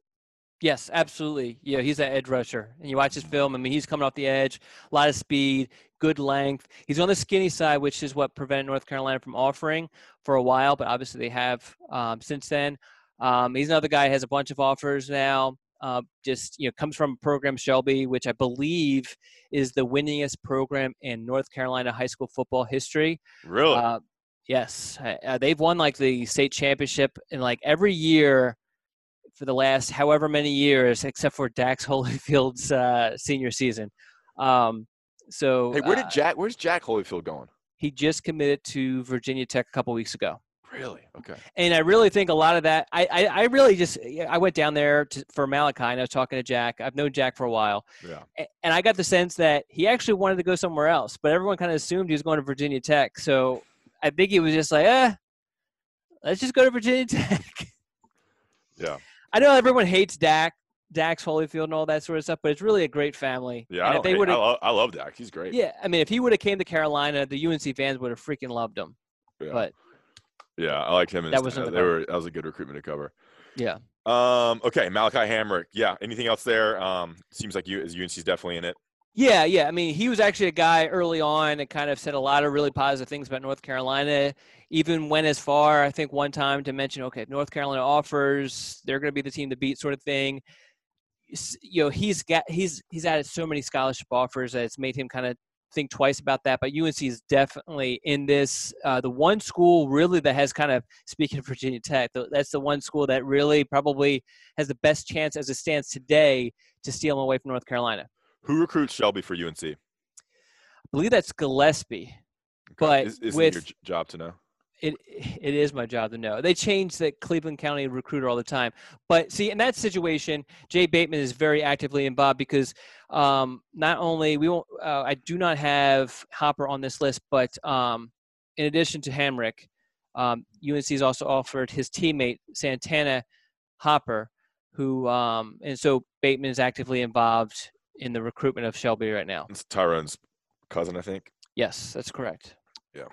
Yes, absolutely. Yeah, he's an edge rusher. And you watch his film, I mean, he's coming off the edge, a lot of speed, good length. He's on the skinny side, which is what prevented North Carolina from offering for a while, but obviously they have since then. He's another guy who has a bunch of offers now, comes from program Shelby, which I believe is the winningest program in North Carolina high school football history. Really? Yes. They've won, like, the state championship in, like, every year for the last however many years, except for Dax Holyfield's senior season. Hey, where's Jack Holyfield going? He just committed to Virginia Tech a couple weeks ago. Really? Okay. And I really think a lot of that, I went down there for Malachi, and I was talking to Jack. I've known Jack for a while. Yeah. And I got the sense that he actually wanted to go somewhere else, but everyone kind of assumed he was going to Virginia Tech. So I think he was just like, let's just go to Virginia Tech. Yeah. I know everyone hates Dax Holyfield and all that sort of stuff, but it's really a great family. Yeah, I love Dax. He's great. Yeah, I mean, if he would have came to Carolina, the UNC fans would have freaking loved him. Yeah. But yeah, I liked him. That was a good recruitment to cover. Yeah. Okay, Malachi Hamrick. Yeah. Anything else there? Seems like UNC's definitely in it. Yeah. I mean, he was actually a guy early on that kind of said a lot of really positive things about North Carolina, even went as far, I think, one time to mention, okay, if North Carolina offers, they're going to be the team to beat, sort of thing. You know, he's added so many scholarship offers that it's made him kind of think twice about that. But UNC is definitely in this. The one school really that has kind of, speaking of Virginia Tech, that's the one school that really probably has the best chance as it stands today to steal him away from North Carolina. Who recruits Shelby for UNC? I believe that's Gillespie. Okay. But isn't it your job to know? It is my job to know. They change the Cleveland County recruiter all the time. But, see, in that situation, Jay Bateman is very actively involved because not only – I do not have Hopper on this list, but in addition to Hamrick, UNC has also offered his teammate, Santana Hopper, who and so Bateman is actively involved in the recruitment of Shelby right now. It's Tyrone's cousin, I think. Yes, that's correct. Yeah.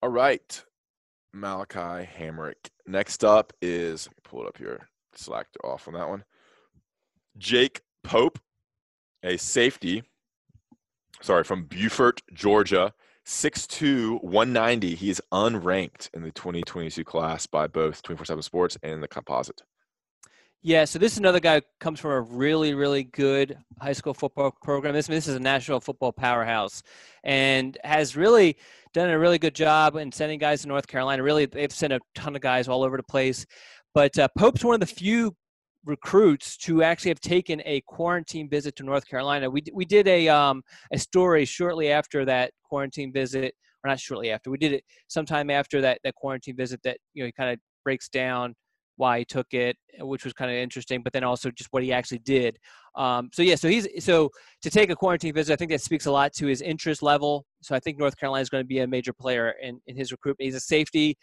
All right. Malachi Hamrick. Next up is, pull it up here. Slacked off on that one. Jake Pope, a safety. Sorry, from Buford, Georgia. 6'2", 190. He is unranked in the 2022 class by both 24/7 Sports and the Composite. Yeah, so this is another guy who comes from a really, really good high school football program. This is a national football powerhouse and has really done a really good job in sending guys to North Carolina. Really, they've sent a ton of guys all over the place. But Pope's one of the few recruits to actually have taken a quarantine visit to North Carolina. We did a story shortly after that quarantine visit, or not shortly after. We did it sometime after that quarantine visit that, you know, he kind of breaks down why he took it, which was kind of interesting, but then also just what he actually did. So to take a quarantine visit, I think that speaks a lot to his interest level. So I think North Carolina is going to be a major player in his recruitment. He's a safety,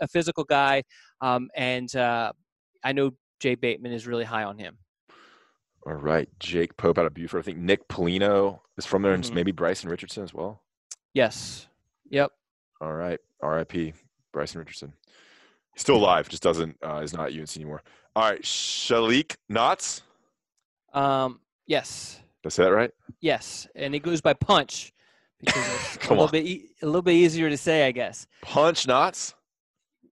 a physical guy. And I know Jay Bateman is really high on him. All right. Jake Pope out of Buford. I think Nick Polino is from there, mm-hmm. and maybe Bryson Richardson as well. Yes. Yep. All right. RIP Bryson Richardson. Still alive, just doesn't is not at UNC anymore. All right, Shalik Knotts. Yes. Did I say that right? Yes, and he goes by Punch because it's a little bit easier to say, I guess. Punch Knotts.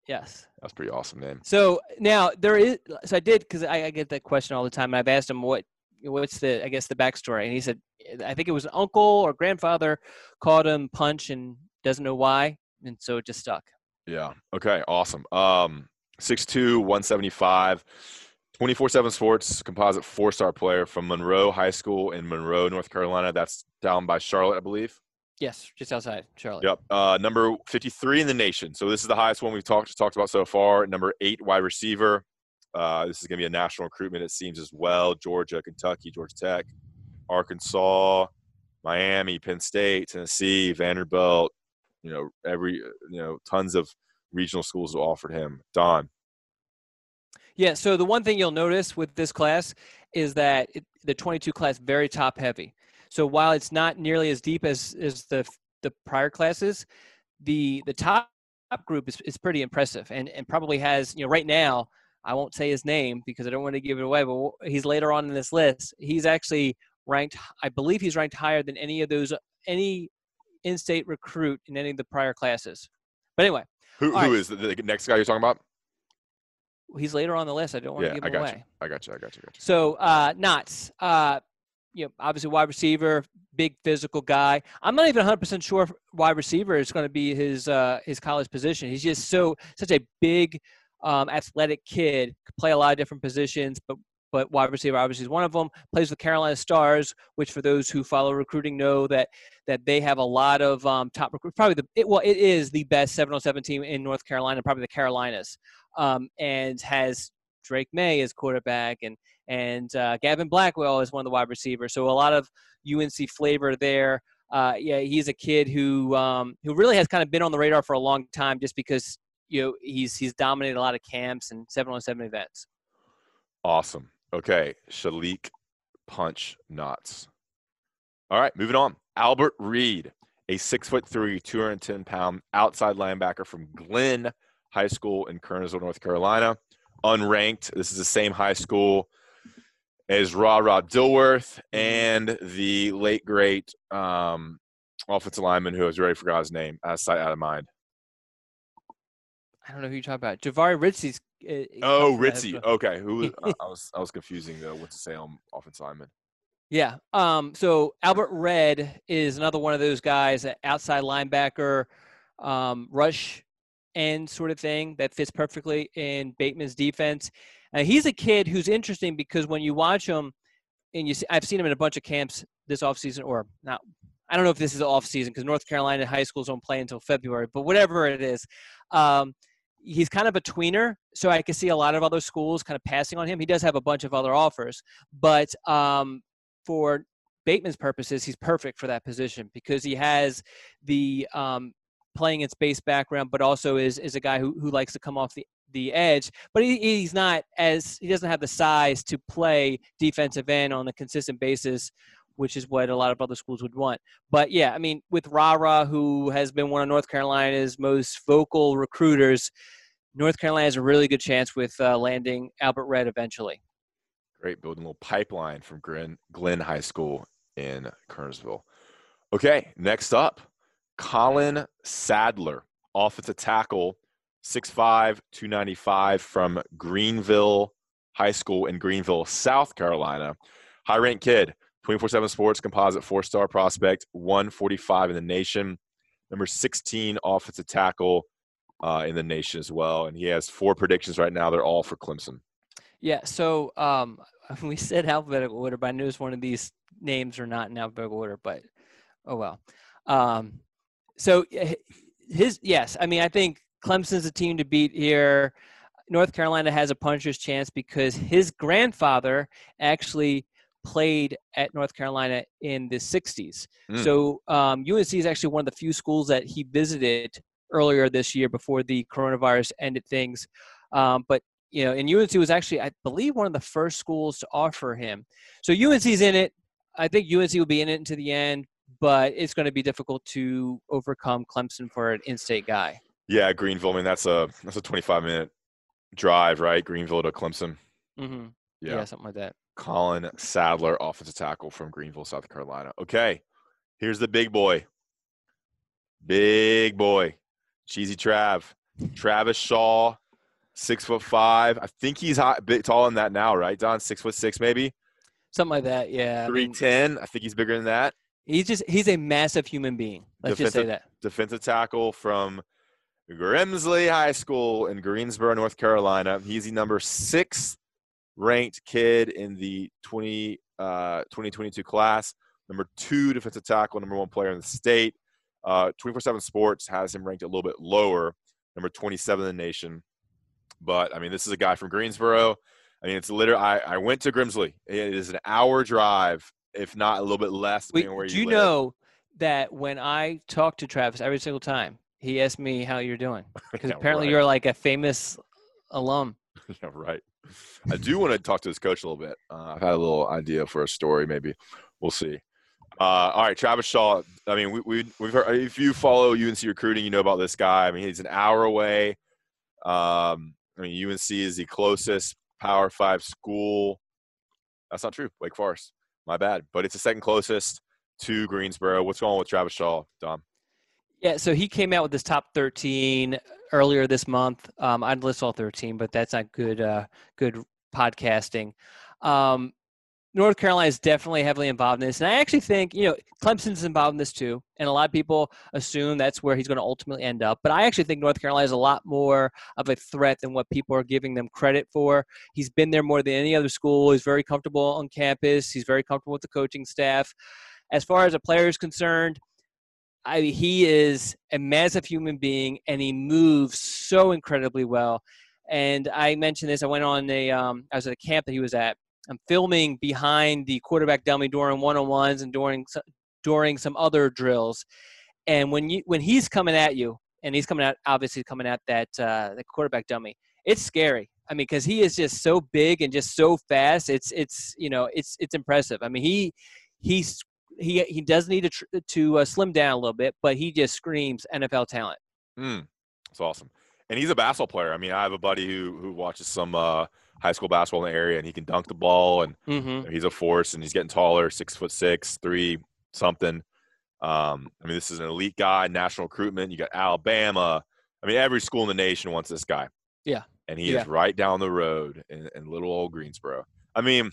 Yes. That's a pretty awesome name. So now I did, because I get that question all the time, and I've asked him what's the backstory, and he said I think it was an uncle or grandfather called him Punch and doesn't know why, and so it just stuck. Yeah. Okay. Awesome. 6'2", 175, 24/7 Sports, composite 4-star player from Monroe High School in Monroe, North Carolina. That's down by Charlotte, I believe. Yes, just outside Charlotte. Yep. Number 53 in the nation. So this is the highest one we've talked about so far. Number 8 wide receiver. This is going to be a national recruitment, it seems, as well. Georgia, Kentucky, Georgia Tech, Arkansas, Miami, Penn State, Tennessee, Vanderbilt. You know, tons of regional schools have offered him. Don. Yeah, so the one thing you'll notice with this class is that the 22 class very top heavy. So while it's not nearly as deep as the prior classes, the top group is pretty impressive and probably has, you know, right now, I won't say his name because I don't want to give it away, but he's later on in this list. He's actually ranked, I believe he's ranked higher than any in-state recruit in any of the prior classes. But anyway. Who is the next guy you're talking about? He's later on the list. I don't want to give him away. I got you. So, Knotts, you know, obviously wide receiver, big physical guy. I'm not even 100% sure if wide receiver is going to be his college position. He's just such a big athletic kid, could play a lot of different positions, but wide receiver obviously is one of them. Plays with Carolina Stars, which for those who follow recruiting know that they have a lot of top recruits. It is the best 7-on-7 team in North Carolina, probably the Carolinas, and has Drake May as quarterback and Gavin Blackwell is one of the wide receivers. So a lot of UNC flavor there. He's a kid who really has kind of been on the radar for a long time, just because, you know, he's dominated a lot of camps and 7-on-7 events. Awesome. Okay, Shalik Punch Knotts. All right, moving on. Albert Reed, a 6'3", 210-pound outside linebacker from Glenn High School in Kernersville, North Carolina. Unranked. This is the same high school as Ra Dilworth and the late, great offensive lineman who has already forgot his name, out of sight, out of mind. I don't know who you're talking about. Javari Ritzy's. Oh, Ritzy. Okay. Who I was confusing though with the Salem offensive lineman. Yeah. So Albert Red is another one of those guys, an outside linebacker, rush end sort of thing that fits perfectly in Bateman's defense. And he's a kid who's interesting because when you watch him and I've seen him in a bunch of camps this offseason, or not. I don't know if this is off season because North Carolina high schools don't play until February, but whatever it is, he's kind of a tweener, so I can see a lot of other schools kind of passing on him. He does have a bunch of other offers, but for Bateman's purposes, he's perfect for that position because he has the playing in space background, but also is a guy who likes to come off the edge. But he doesn't have the size to play defensive end on a consistent basis, which is what a lot of other schools would want. But yeah, I mean, with Ra, who has been one of North Carolina's most vocal recruiters, North Carolina has a really good chance with landing Albert Red eventually. Great, building a little pipeline from Glenn High School in Kernersville. Okay, next up, Colin Sadler, offensive tackle, 6'5", 295 from Greenville High School in Greenville, South Carolina. High-ranked kid, 24/7 Sports composite four-star prospect, 145 in the nation, number 16 offensive tackle in the nation as well. And he has four predictions right now. They're all for Clemson. Yeah, so we said alphabetical order, but I noticed one of these names are not in alphabetical order, but oh well. So yes, I mean, I think Clemson's a team to beat here. North Carolina has a puncher's chance because his grandfather actually played at North Carolina in the 60s. Mm. So UNC is actually one of the few schools that he visited earlier this year before the coronavirus ended things. But, you know, and UNC was actually, I believe, one of the first schools to offer him. So UNC's in it. I think UNC will be in it until the end, but it's going to be difficult to overcome Clemson for an in-state guy. Yeah, Greenville. I mean, that's a 25-minute drive, right? Greenville to Clemson. Mm-hmm. Yeah, something like that. Colin Sadler, offensive tackle from Greenville, South Carolina. Okay, here's the big boy. Big boy. Cheesy Trav. Travis Shaw, 6'5". I think he's a bit taller than that now, right, Don? 6'6", maybe? Something like that, yeah. 310. I think he's bigger than that. He's a massive human being. Let's just say that. Defensive tackle from Grimsley High School in Greensboro, North Carolina. He's the number 6th ranked kid in the 2022 class, number 2 defensive tackle, number 1 player in the state. 24/7 Sports has him ranked a little bit lower, number 27 in the nation. But, I mean, this is a guy from Greensboro. I mean, it's literally – I went to Grimsley. It is an hour drive, if not a little bit less, depending where you live. Do you know that when I talk to Travis every single time, he asked me how you're doing? Because apparently right. You're like a famous alum. Yeah, right. I do want to talk to his coach a little bit. I've had a little idea for a story maybe. We'll see. All right, Travis Shaw. I mean, we've heard, if you follow UNC recruiting, you know about this guy. I mean, he's an hour away. I mean, UNC is the closest Power 5 school. That's not true. Wake Forest. My bad. But it's the second closest to Greensboro. What's going on with Travis Shaw, Dom? Yeah, so he came out with his top 13 earlier this month. I'd list all 13, but that's not good good podcasting. North Carolina is definitely heavily involved in this. And I actually think, you know, Clemson's involved in this too. And a lot of people assume that's where he's going to ultimately end up. But I actually think North Carolina is a lot more of a threat than what people are giving them credit for. He's been there more than any other school. He's very comfortable on campus. He's very comfortable with the coaching staff. As far as a player is concerned, he is a massive human being, and he moves so incredibly well. And I mentioned this. I went on I was at a camp that he was at. I'm filming behind the quarterback dummy during one-on-ones and during some other drills. And when he's coming at you, and he's obviously coming at that the quarterback dummy, it's scary. I mean, because he is just so big and just so fast. It's impressive. I mean, he does need to slim down a little bit, but he just screams NFL talent. That's awesome. And he's a basketball player. I mean, I have a buddy who watches some high school basketball in the area, and he can dunk the ball, and he's a force, and he's getting taller, 6'6", 3-something. I mean, this is an elite guy, national recruitment. You got Alabama. I mean, every school in the nation wants this guy. Yeah. And he is right down the road in little old Greensboro. I mean,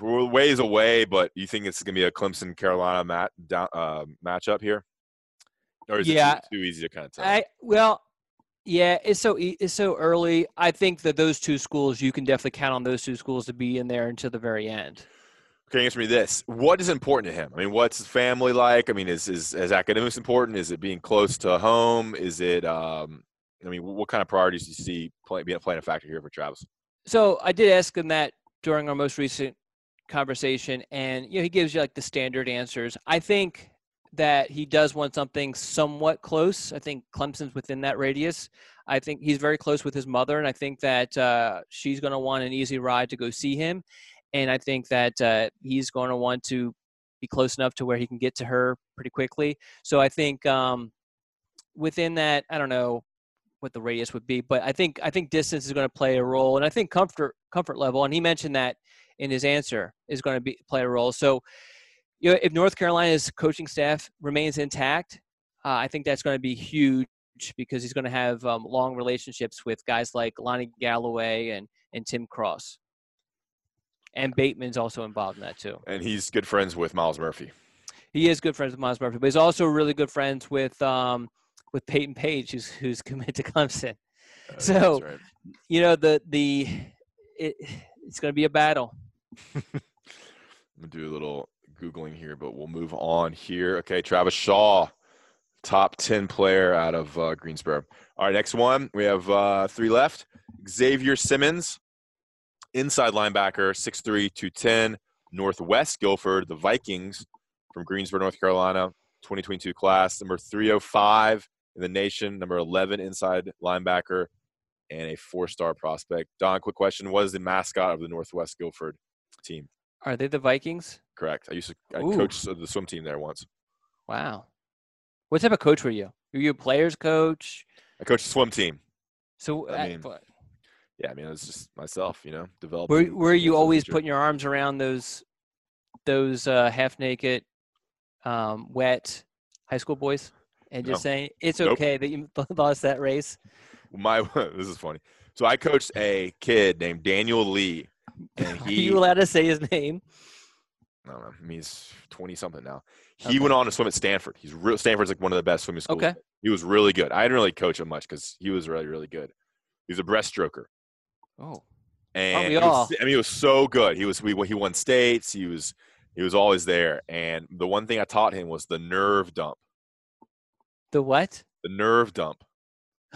we're ways away, but you think it's going to be a Clemson-Carolina matchup here? Or is it too easy to kind of tell? Yeah, it's so early. I think that those two schools, you can definitely count on those two schools to be in there until the very end. Okay, answer me this. What is important to him? I mean, what's his family like? I mean, is academics important? Is it being close to home? Is it what kind of priorities do you see playing a factor here for Travis? So I did ask him that during our most recent conversation, and he gives you like the standard answers. I think that he does want something somewhat close. I think Clemson's within that radius. I think he's very close with his mother, and I think that she's going to want an easy ride to go see him. And I think that he's going to want to be close enough to where he can get to her pretty quickly. So I think within that, I don't know what the radius would be, but I think distance is going to play a role. And I think comfort level, and he mentioned that in his answer, is going to play a role. So if North Carolina's coaching staff remains intact, I think that's going to be huge because he's going to have long relationships with guys like Lonnie Galloway and and Tim Cross. And Bateman's also involved in that too. And he's good friends with Miles Murphy. He is good friends with Miles Murphy, but he's also really good friends with Peyton Page, who's committed to Clemson. So, right. You know, it's going to be a battle. I'm going to do a little Googling here, but we'll move on here. Okay, Travis Shaw, top 10 player out of Greensboro. All right, next one. We have three left. Xavier Simmons, inside linebacker, 6'3", 210, Northwest Guilford, the Vikings from Greensboro, North Carolina, 2022 class, number 305 in the nation, number 11 inside linebacker, and a four-star prospect. Don, quick question. What is the mascot of the Northwest Guilford team? Are they the Vikings? Correct. I coached the swim team there once. Wow. What type of coach were you? Were you a player's coach? I coached the swim team. So, I mean, it was just myself, you know, developing. Were you always putting your arms around those half-naked, wet high school boys? And just saying, it's okay that you lost that race. This is funny. So I coached a kid named Daniel Lee. And he, are you allowed to say his name? I don't know. I mean, he's 20-something now. He went on to swim at Stanford. Stanford's like one of the best swimming schools. Okay. He was really good. I didn't really coach him much because he was really, really good. He was a breaststroker. Oh. And he was so good. He won states. He was always there. And the one thing I taught him was the nerve dump. The what? The nerve dump.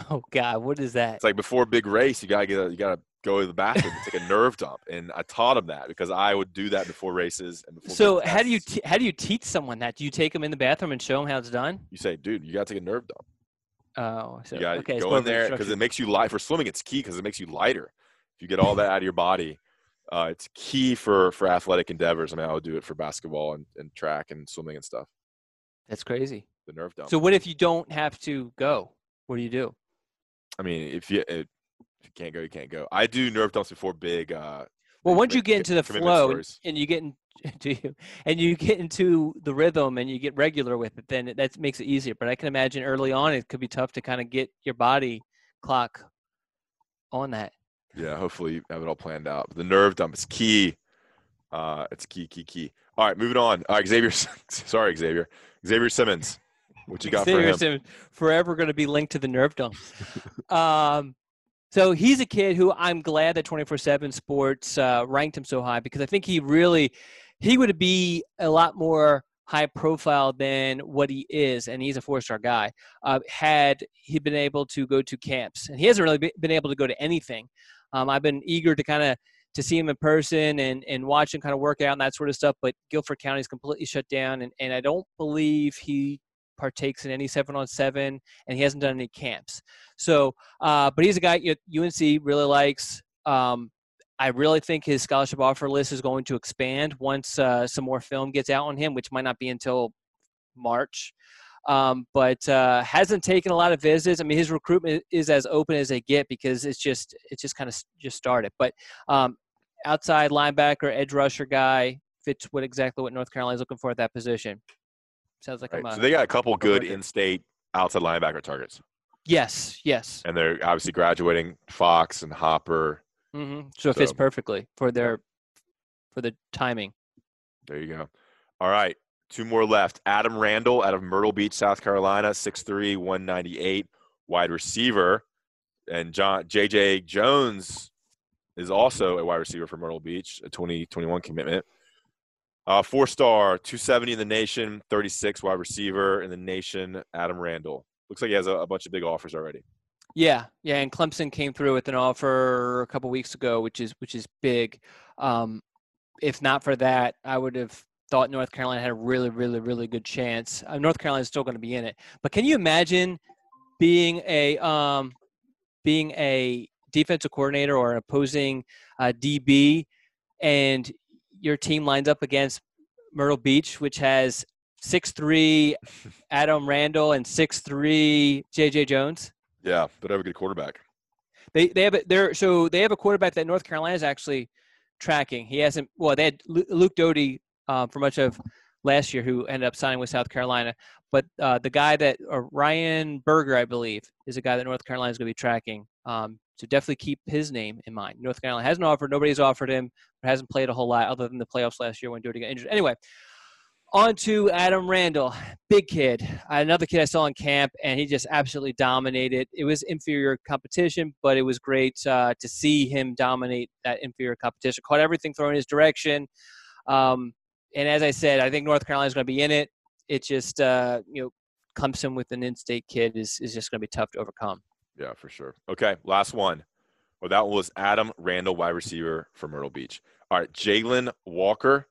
Oh God, what is that? It's like before a big race, you gotta go to the bathroom and take a nerve dump. And I taught him that because I would do that before races and before. So how do you teach someone that? Do you take them in the bathroom and show them how it's done? You say, dude, you gotta take a nerve dump. Oh, so, you gotta go in there because it makes you light for swimming. It's key because it makes you lighter. If you get all that out of your body, it's key for athletic endeavors. I mean, I would do it for basketball and track and swimming and stuff. That's crazy. The nerve dump. So what if you don't have to go? What do you do? I mean, if you can't go, you can't go. I do nerve dumps before big. Well, once you get into the flow and you get into the rhythm and you get regular with it, then that makes it easier. But I can imagine early on it could be tough to kind of get your body clock on that. Yeah, hopefully you have it all planned out. But the nerve dump is key. It's key. All right, moving on. All right, Xavier Simmons. What you got for him? Simmons, forever going to be linked to the nerve dump. So he's a kid who I'm glad that 24/7 Sports ranked him so high because I think he would be a lot more high profile than what he is, and he's a four-star guy, had he been able to go to camps. And he hasn't really been able to go to anything. I've been eager to kind of see him in person and watch him kind of work out and that sort of stuff, but Guilford County is completely shut down, and I don't believe he partakes in any 7-on-7, and he hasn't done any camps. So, but he's a guy UNC really likes. I really think his scholarship offer list is going to expand once some more film gets out on him, which might not be until March. But hasn't taken a lot of visits. I mean, his recruitment is as open as they get because it's just kind of just started. But outside linebacker, edge rusher guy fits exactly what North Carolina is looking for at that position. Sounds like so they got a couple good in-state outside linebacker targets. Yes. And they're obviously graduating Fox and Hopper. Mm-hmm. So it fits perfectly for the timing. There you go. All right. Two more left. Adam Randall out of Myrtle Beach, South Carolina, 6'3", 198, wide receiver. And J.J. Jones is also a wide receiver for Myrtle Beach, a 2021 commitment. Four-star, 270 in the nation, 36 wide receiver in the nation, Adam Randall. Looks like he has a bunch of big offers already. Yeah, and Clemson came through with an offer a couple weeks ago, which is big. If not for that, I would have thought North Carolina had a really, really, really good chance. North Carolina is still going to be in it, but can you imagine being a defensive coordinator or an opposing DB, and your team lines up against Myrtle Beach, which has 6'3" Adam Randall and 6'3" J.J. Jones? Yeah, but have a good quarterback. They have a quarterback that North Carolina is actually tracking. They had Luke Doty for much of last year who ended up signing with South Carolina. But the guy that Ryan Berger, I believe, is a guy that North Carolina is going to be tracking. So definitely keep his name in mind. North Carolina hasn't offered. Nobody's offered him. Hasn't played a whole lot other than the playoffs last year when Doty got injured. Anyway, on to Adam Randall. Big kid. Another kid I saw in camp, and he just absolutely dominated. It was inferior competition, but it was great to see him dominate that inferior competition. Caught everything thrown in his direction. And as I said, I think North Carolina is going to be in it. It's just, Clemson with an in-state kid is just going to be tough to overcome. Yeah, for sure. Okay, last one. Well, that was Adam Randall, wide receiver for Myrtle Beach. All right, Jalen Walker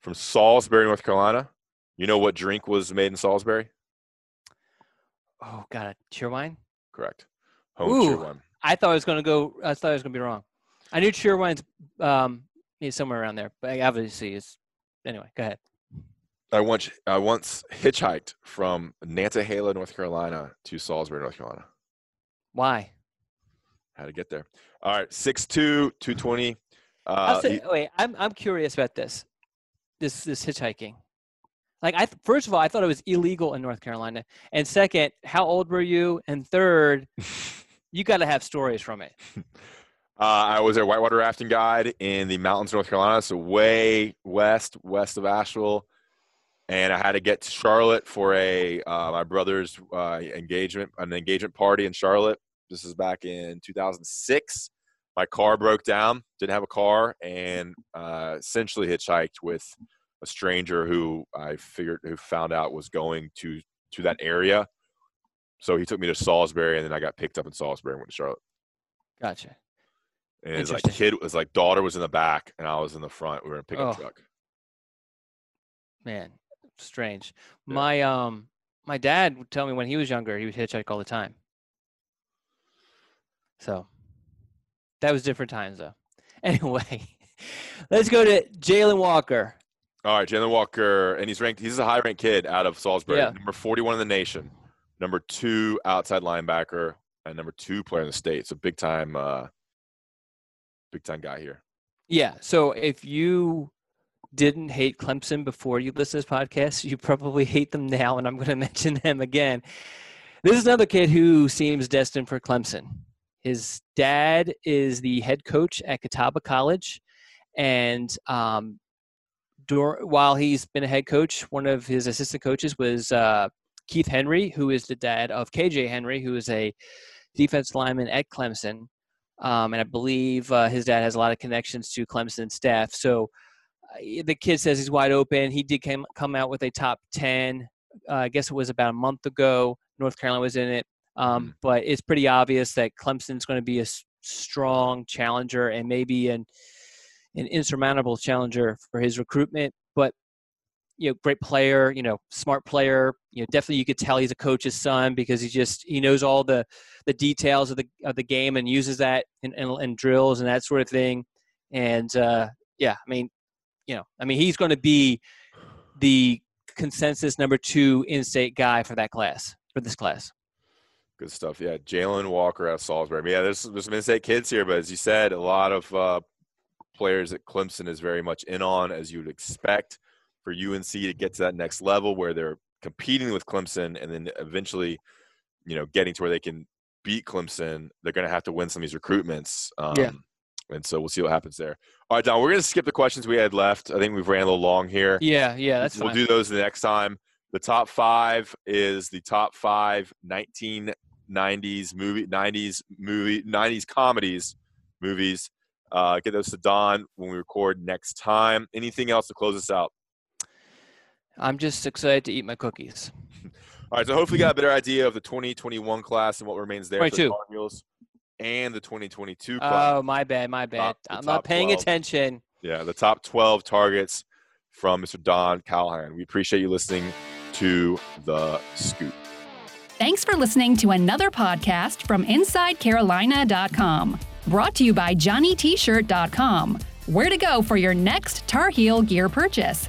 from Salisbury, North Carolina. You know what drink was made in Salisbury? Oh, God, Cheerwine? Correct. Home Cheerwine. I thought I was going to be wrong. I knew Cheerwine's somewhere around there, but obviously it's – anyway, go ahead. I once hitchhiked from Nantahala, North Carolina to Salisbury, North Carolina. Why? How to get there. All right, 6'2", 220. I'm curious about this hitchhiking. Like, first of all, I thought it was illegal in North Carolina. And second, how old were you? And third, you got to have stories from it. I was a whitewater rafting guide in the mountains of North Carolina, so way west of Asheville. And I had to get to Charlotte for my brother's engagement party in Charlotte. This is back in 2006. My car broke down, didn't have a car, and essentially hitchhiked with a stranger who found out was going to that area. So he took me to Salisbury, and then I got picked up in Salisbury and went to Charlotte. Gotcha. And it was like daughter was in the back, and I was in the front. We were in a pickup truck. Man. Strange. Yeah. My dad would tell me when he was younger, he would hitchhike all the time. So that was different times though. Anyway, let's go to Jalen Walker. All right, Jalen Walker, and he's a high ranked kid out of Salisbury, yeah. Number 41 in the nation, number 2 outside linebacker, and number 2 player in the state. So big time guy here. Yeah. So if you didn't hate Clemson before you listen to this podcast, you probably hate them now, and I'm going to mention them again. This is another kid who seems destined for Clemson. His dad is the head coach at Catawba College, and while he's been a head coach, one of his assistant coaches was Keith Henry, who is the dad of KJ Henry, who is a defense lineman at Clemson, and I believe his dad has a lot of connections to Clemson staff. So the kid says he's wide open. He did come out with a top 10. I guess it was about a month ago. North Carolina was in it. But it's pretty obvious that Clemson's going to be a strong challenger and maybe an insurmountable challenger for his recruitment. But, great player, smart player. Definitely you could tell he's a coach's son because he knows all the details of the game and uses that and drills and that sort of thing. And, he's going to be the consensus number 2 in-state guy for this class. Good stuff. Yeah, Jalen Walker out of Salisbury. I mean, yeah, there's some in-state kids here, but as you said, a lot of players that Clemson is very much in on, as you would expect, for UNC to get to that next level where they're competing with Clemson and then eventually, getting to where they can beat Clemson. They're going to have to win some of these recruitments. Yeah. And so we'll see what happens there. All right, Don, we're going to skip the questions we had left. I think we've ran a little long here. Yeah, that's fine. We'll do those the next time. The top 5 is the top 5 1990s comedies. Get those to Don when we record next time. Anything else to close us out? I'm just excited to eat my cookies. All right, so hopefully you got a better idea of the 2021 class and what remains there for the Cardinals. And the 2022 class. Oh, my bad. I'm not paying 12. Attention. Yeah, the top 12 targets from Mr. Don Callahan. We appreciate you listening to The Scoop. Thanks for listening to another podcast from InsideCarolina.com. Brought to you by JohnnyTShirt.com. Where to go for your next Tar Heel gear purchase.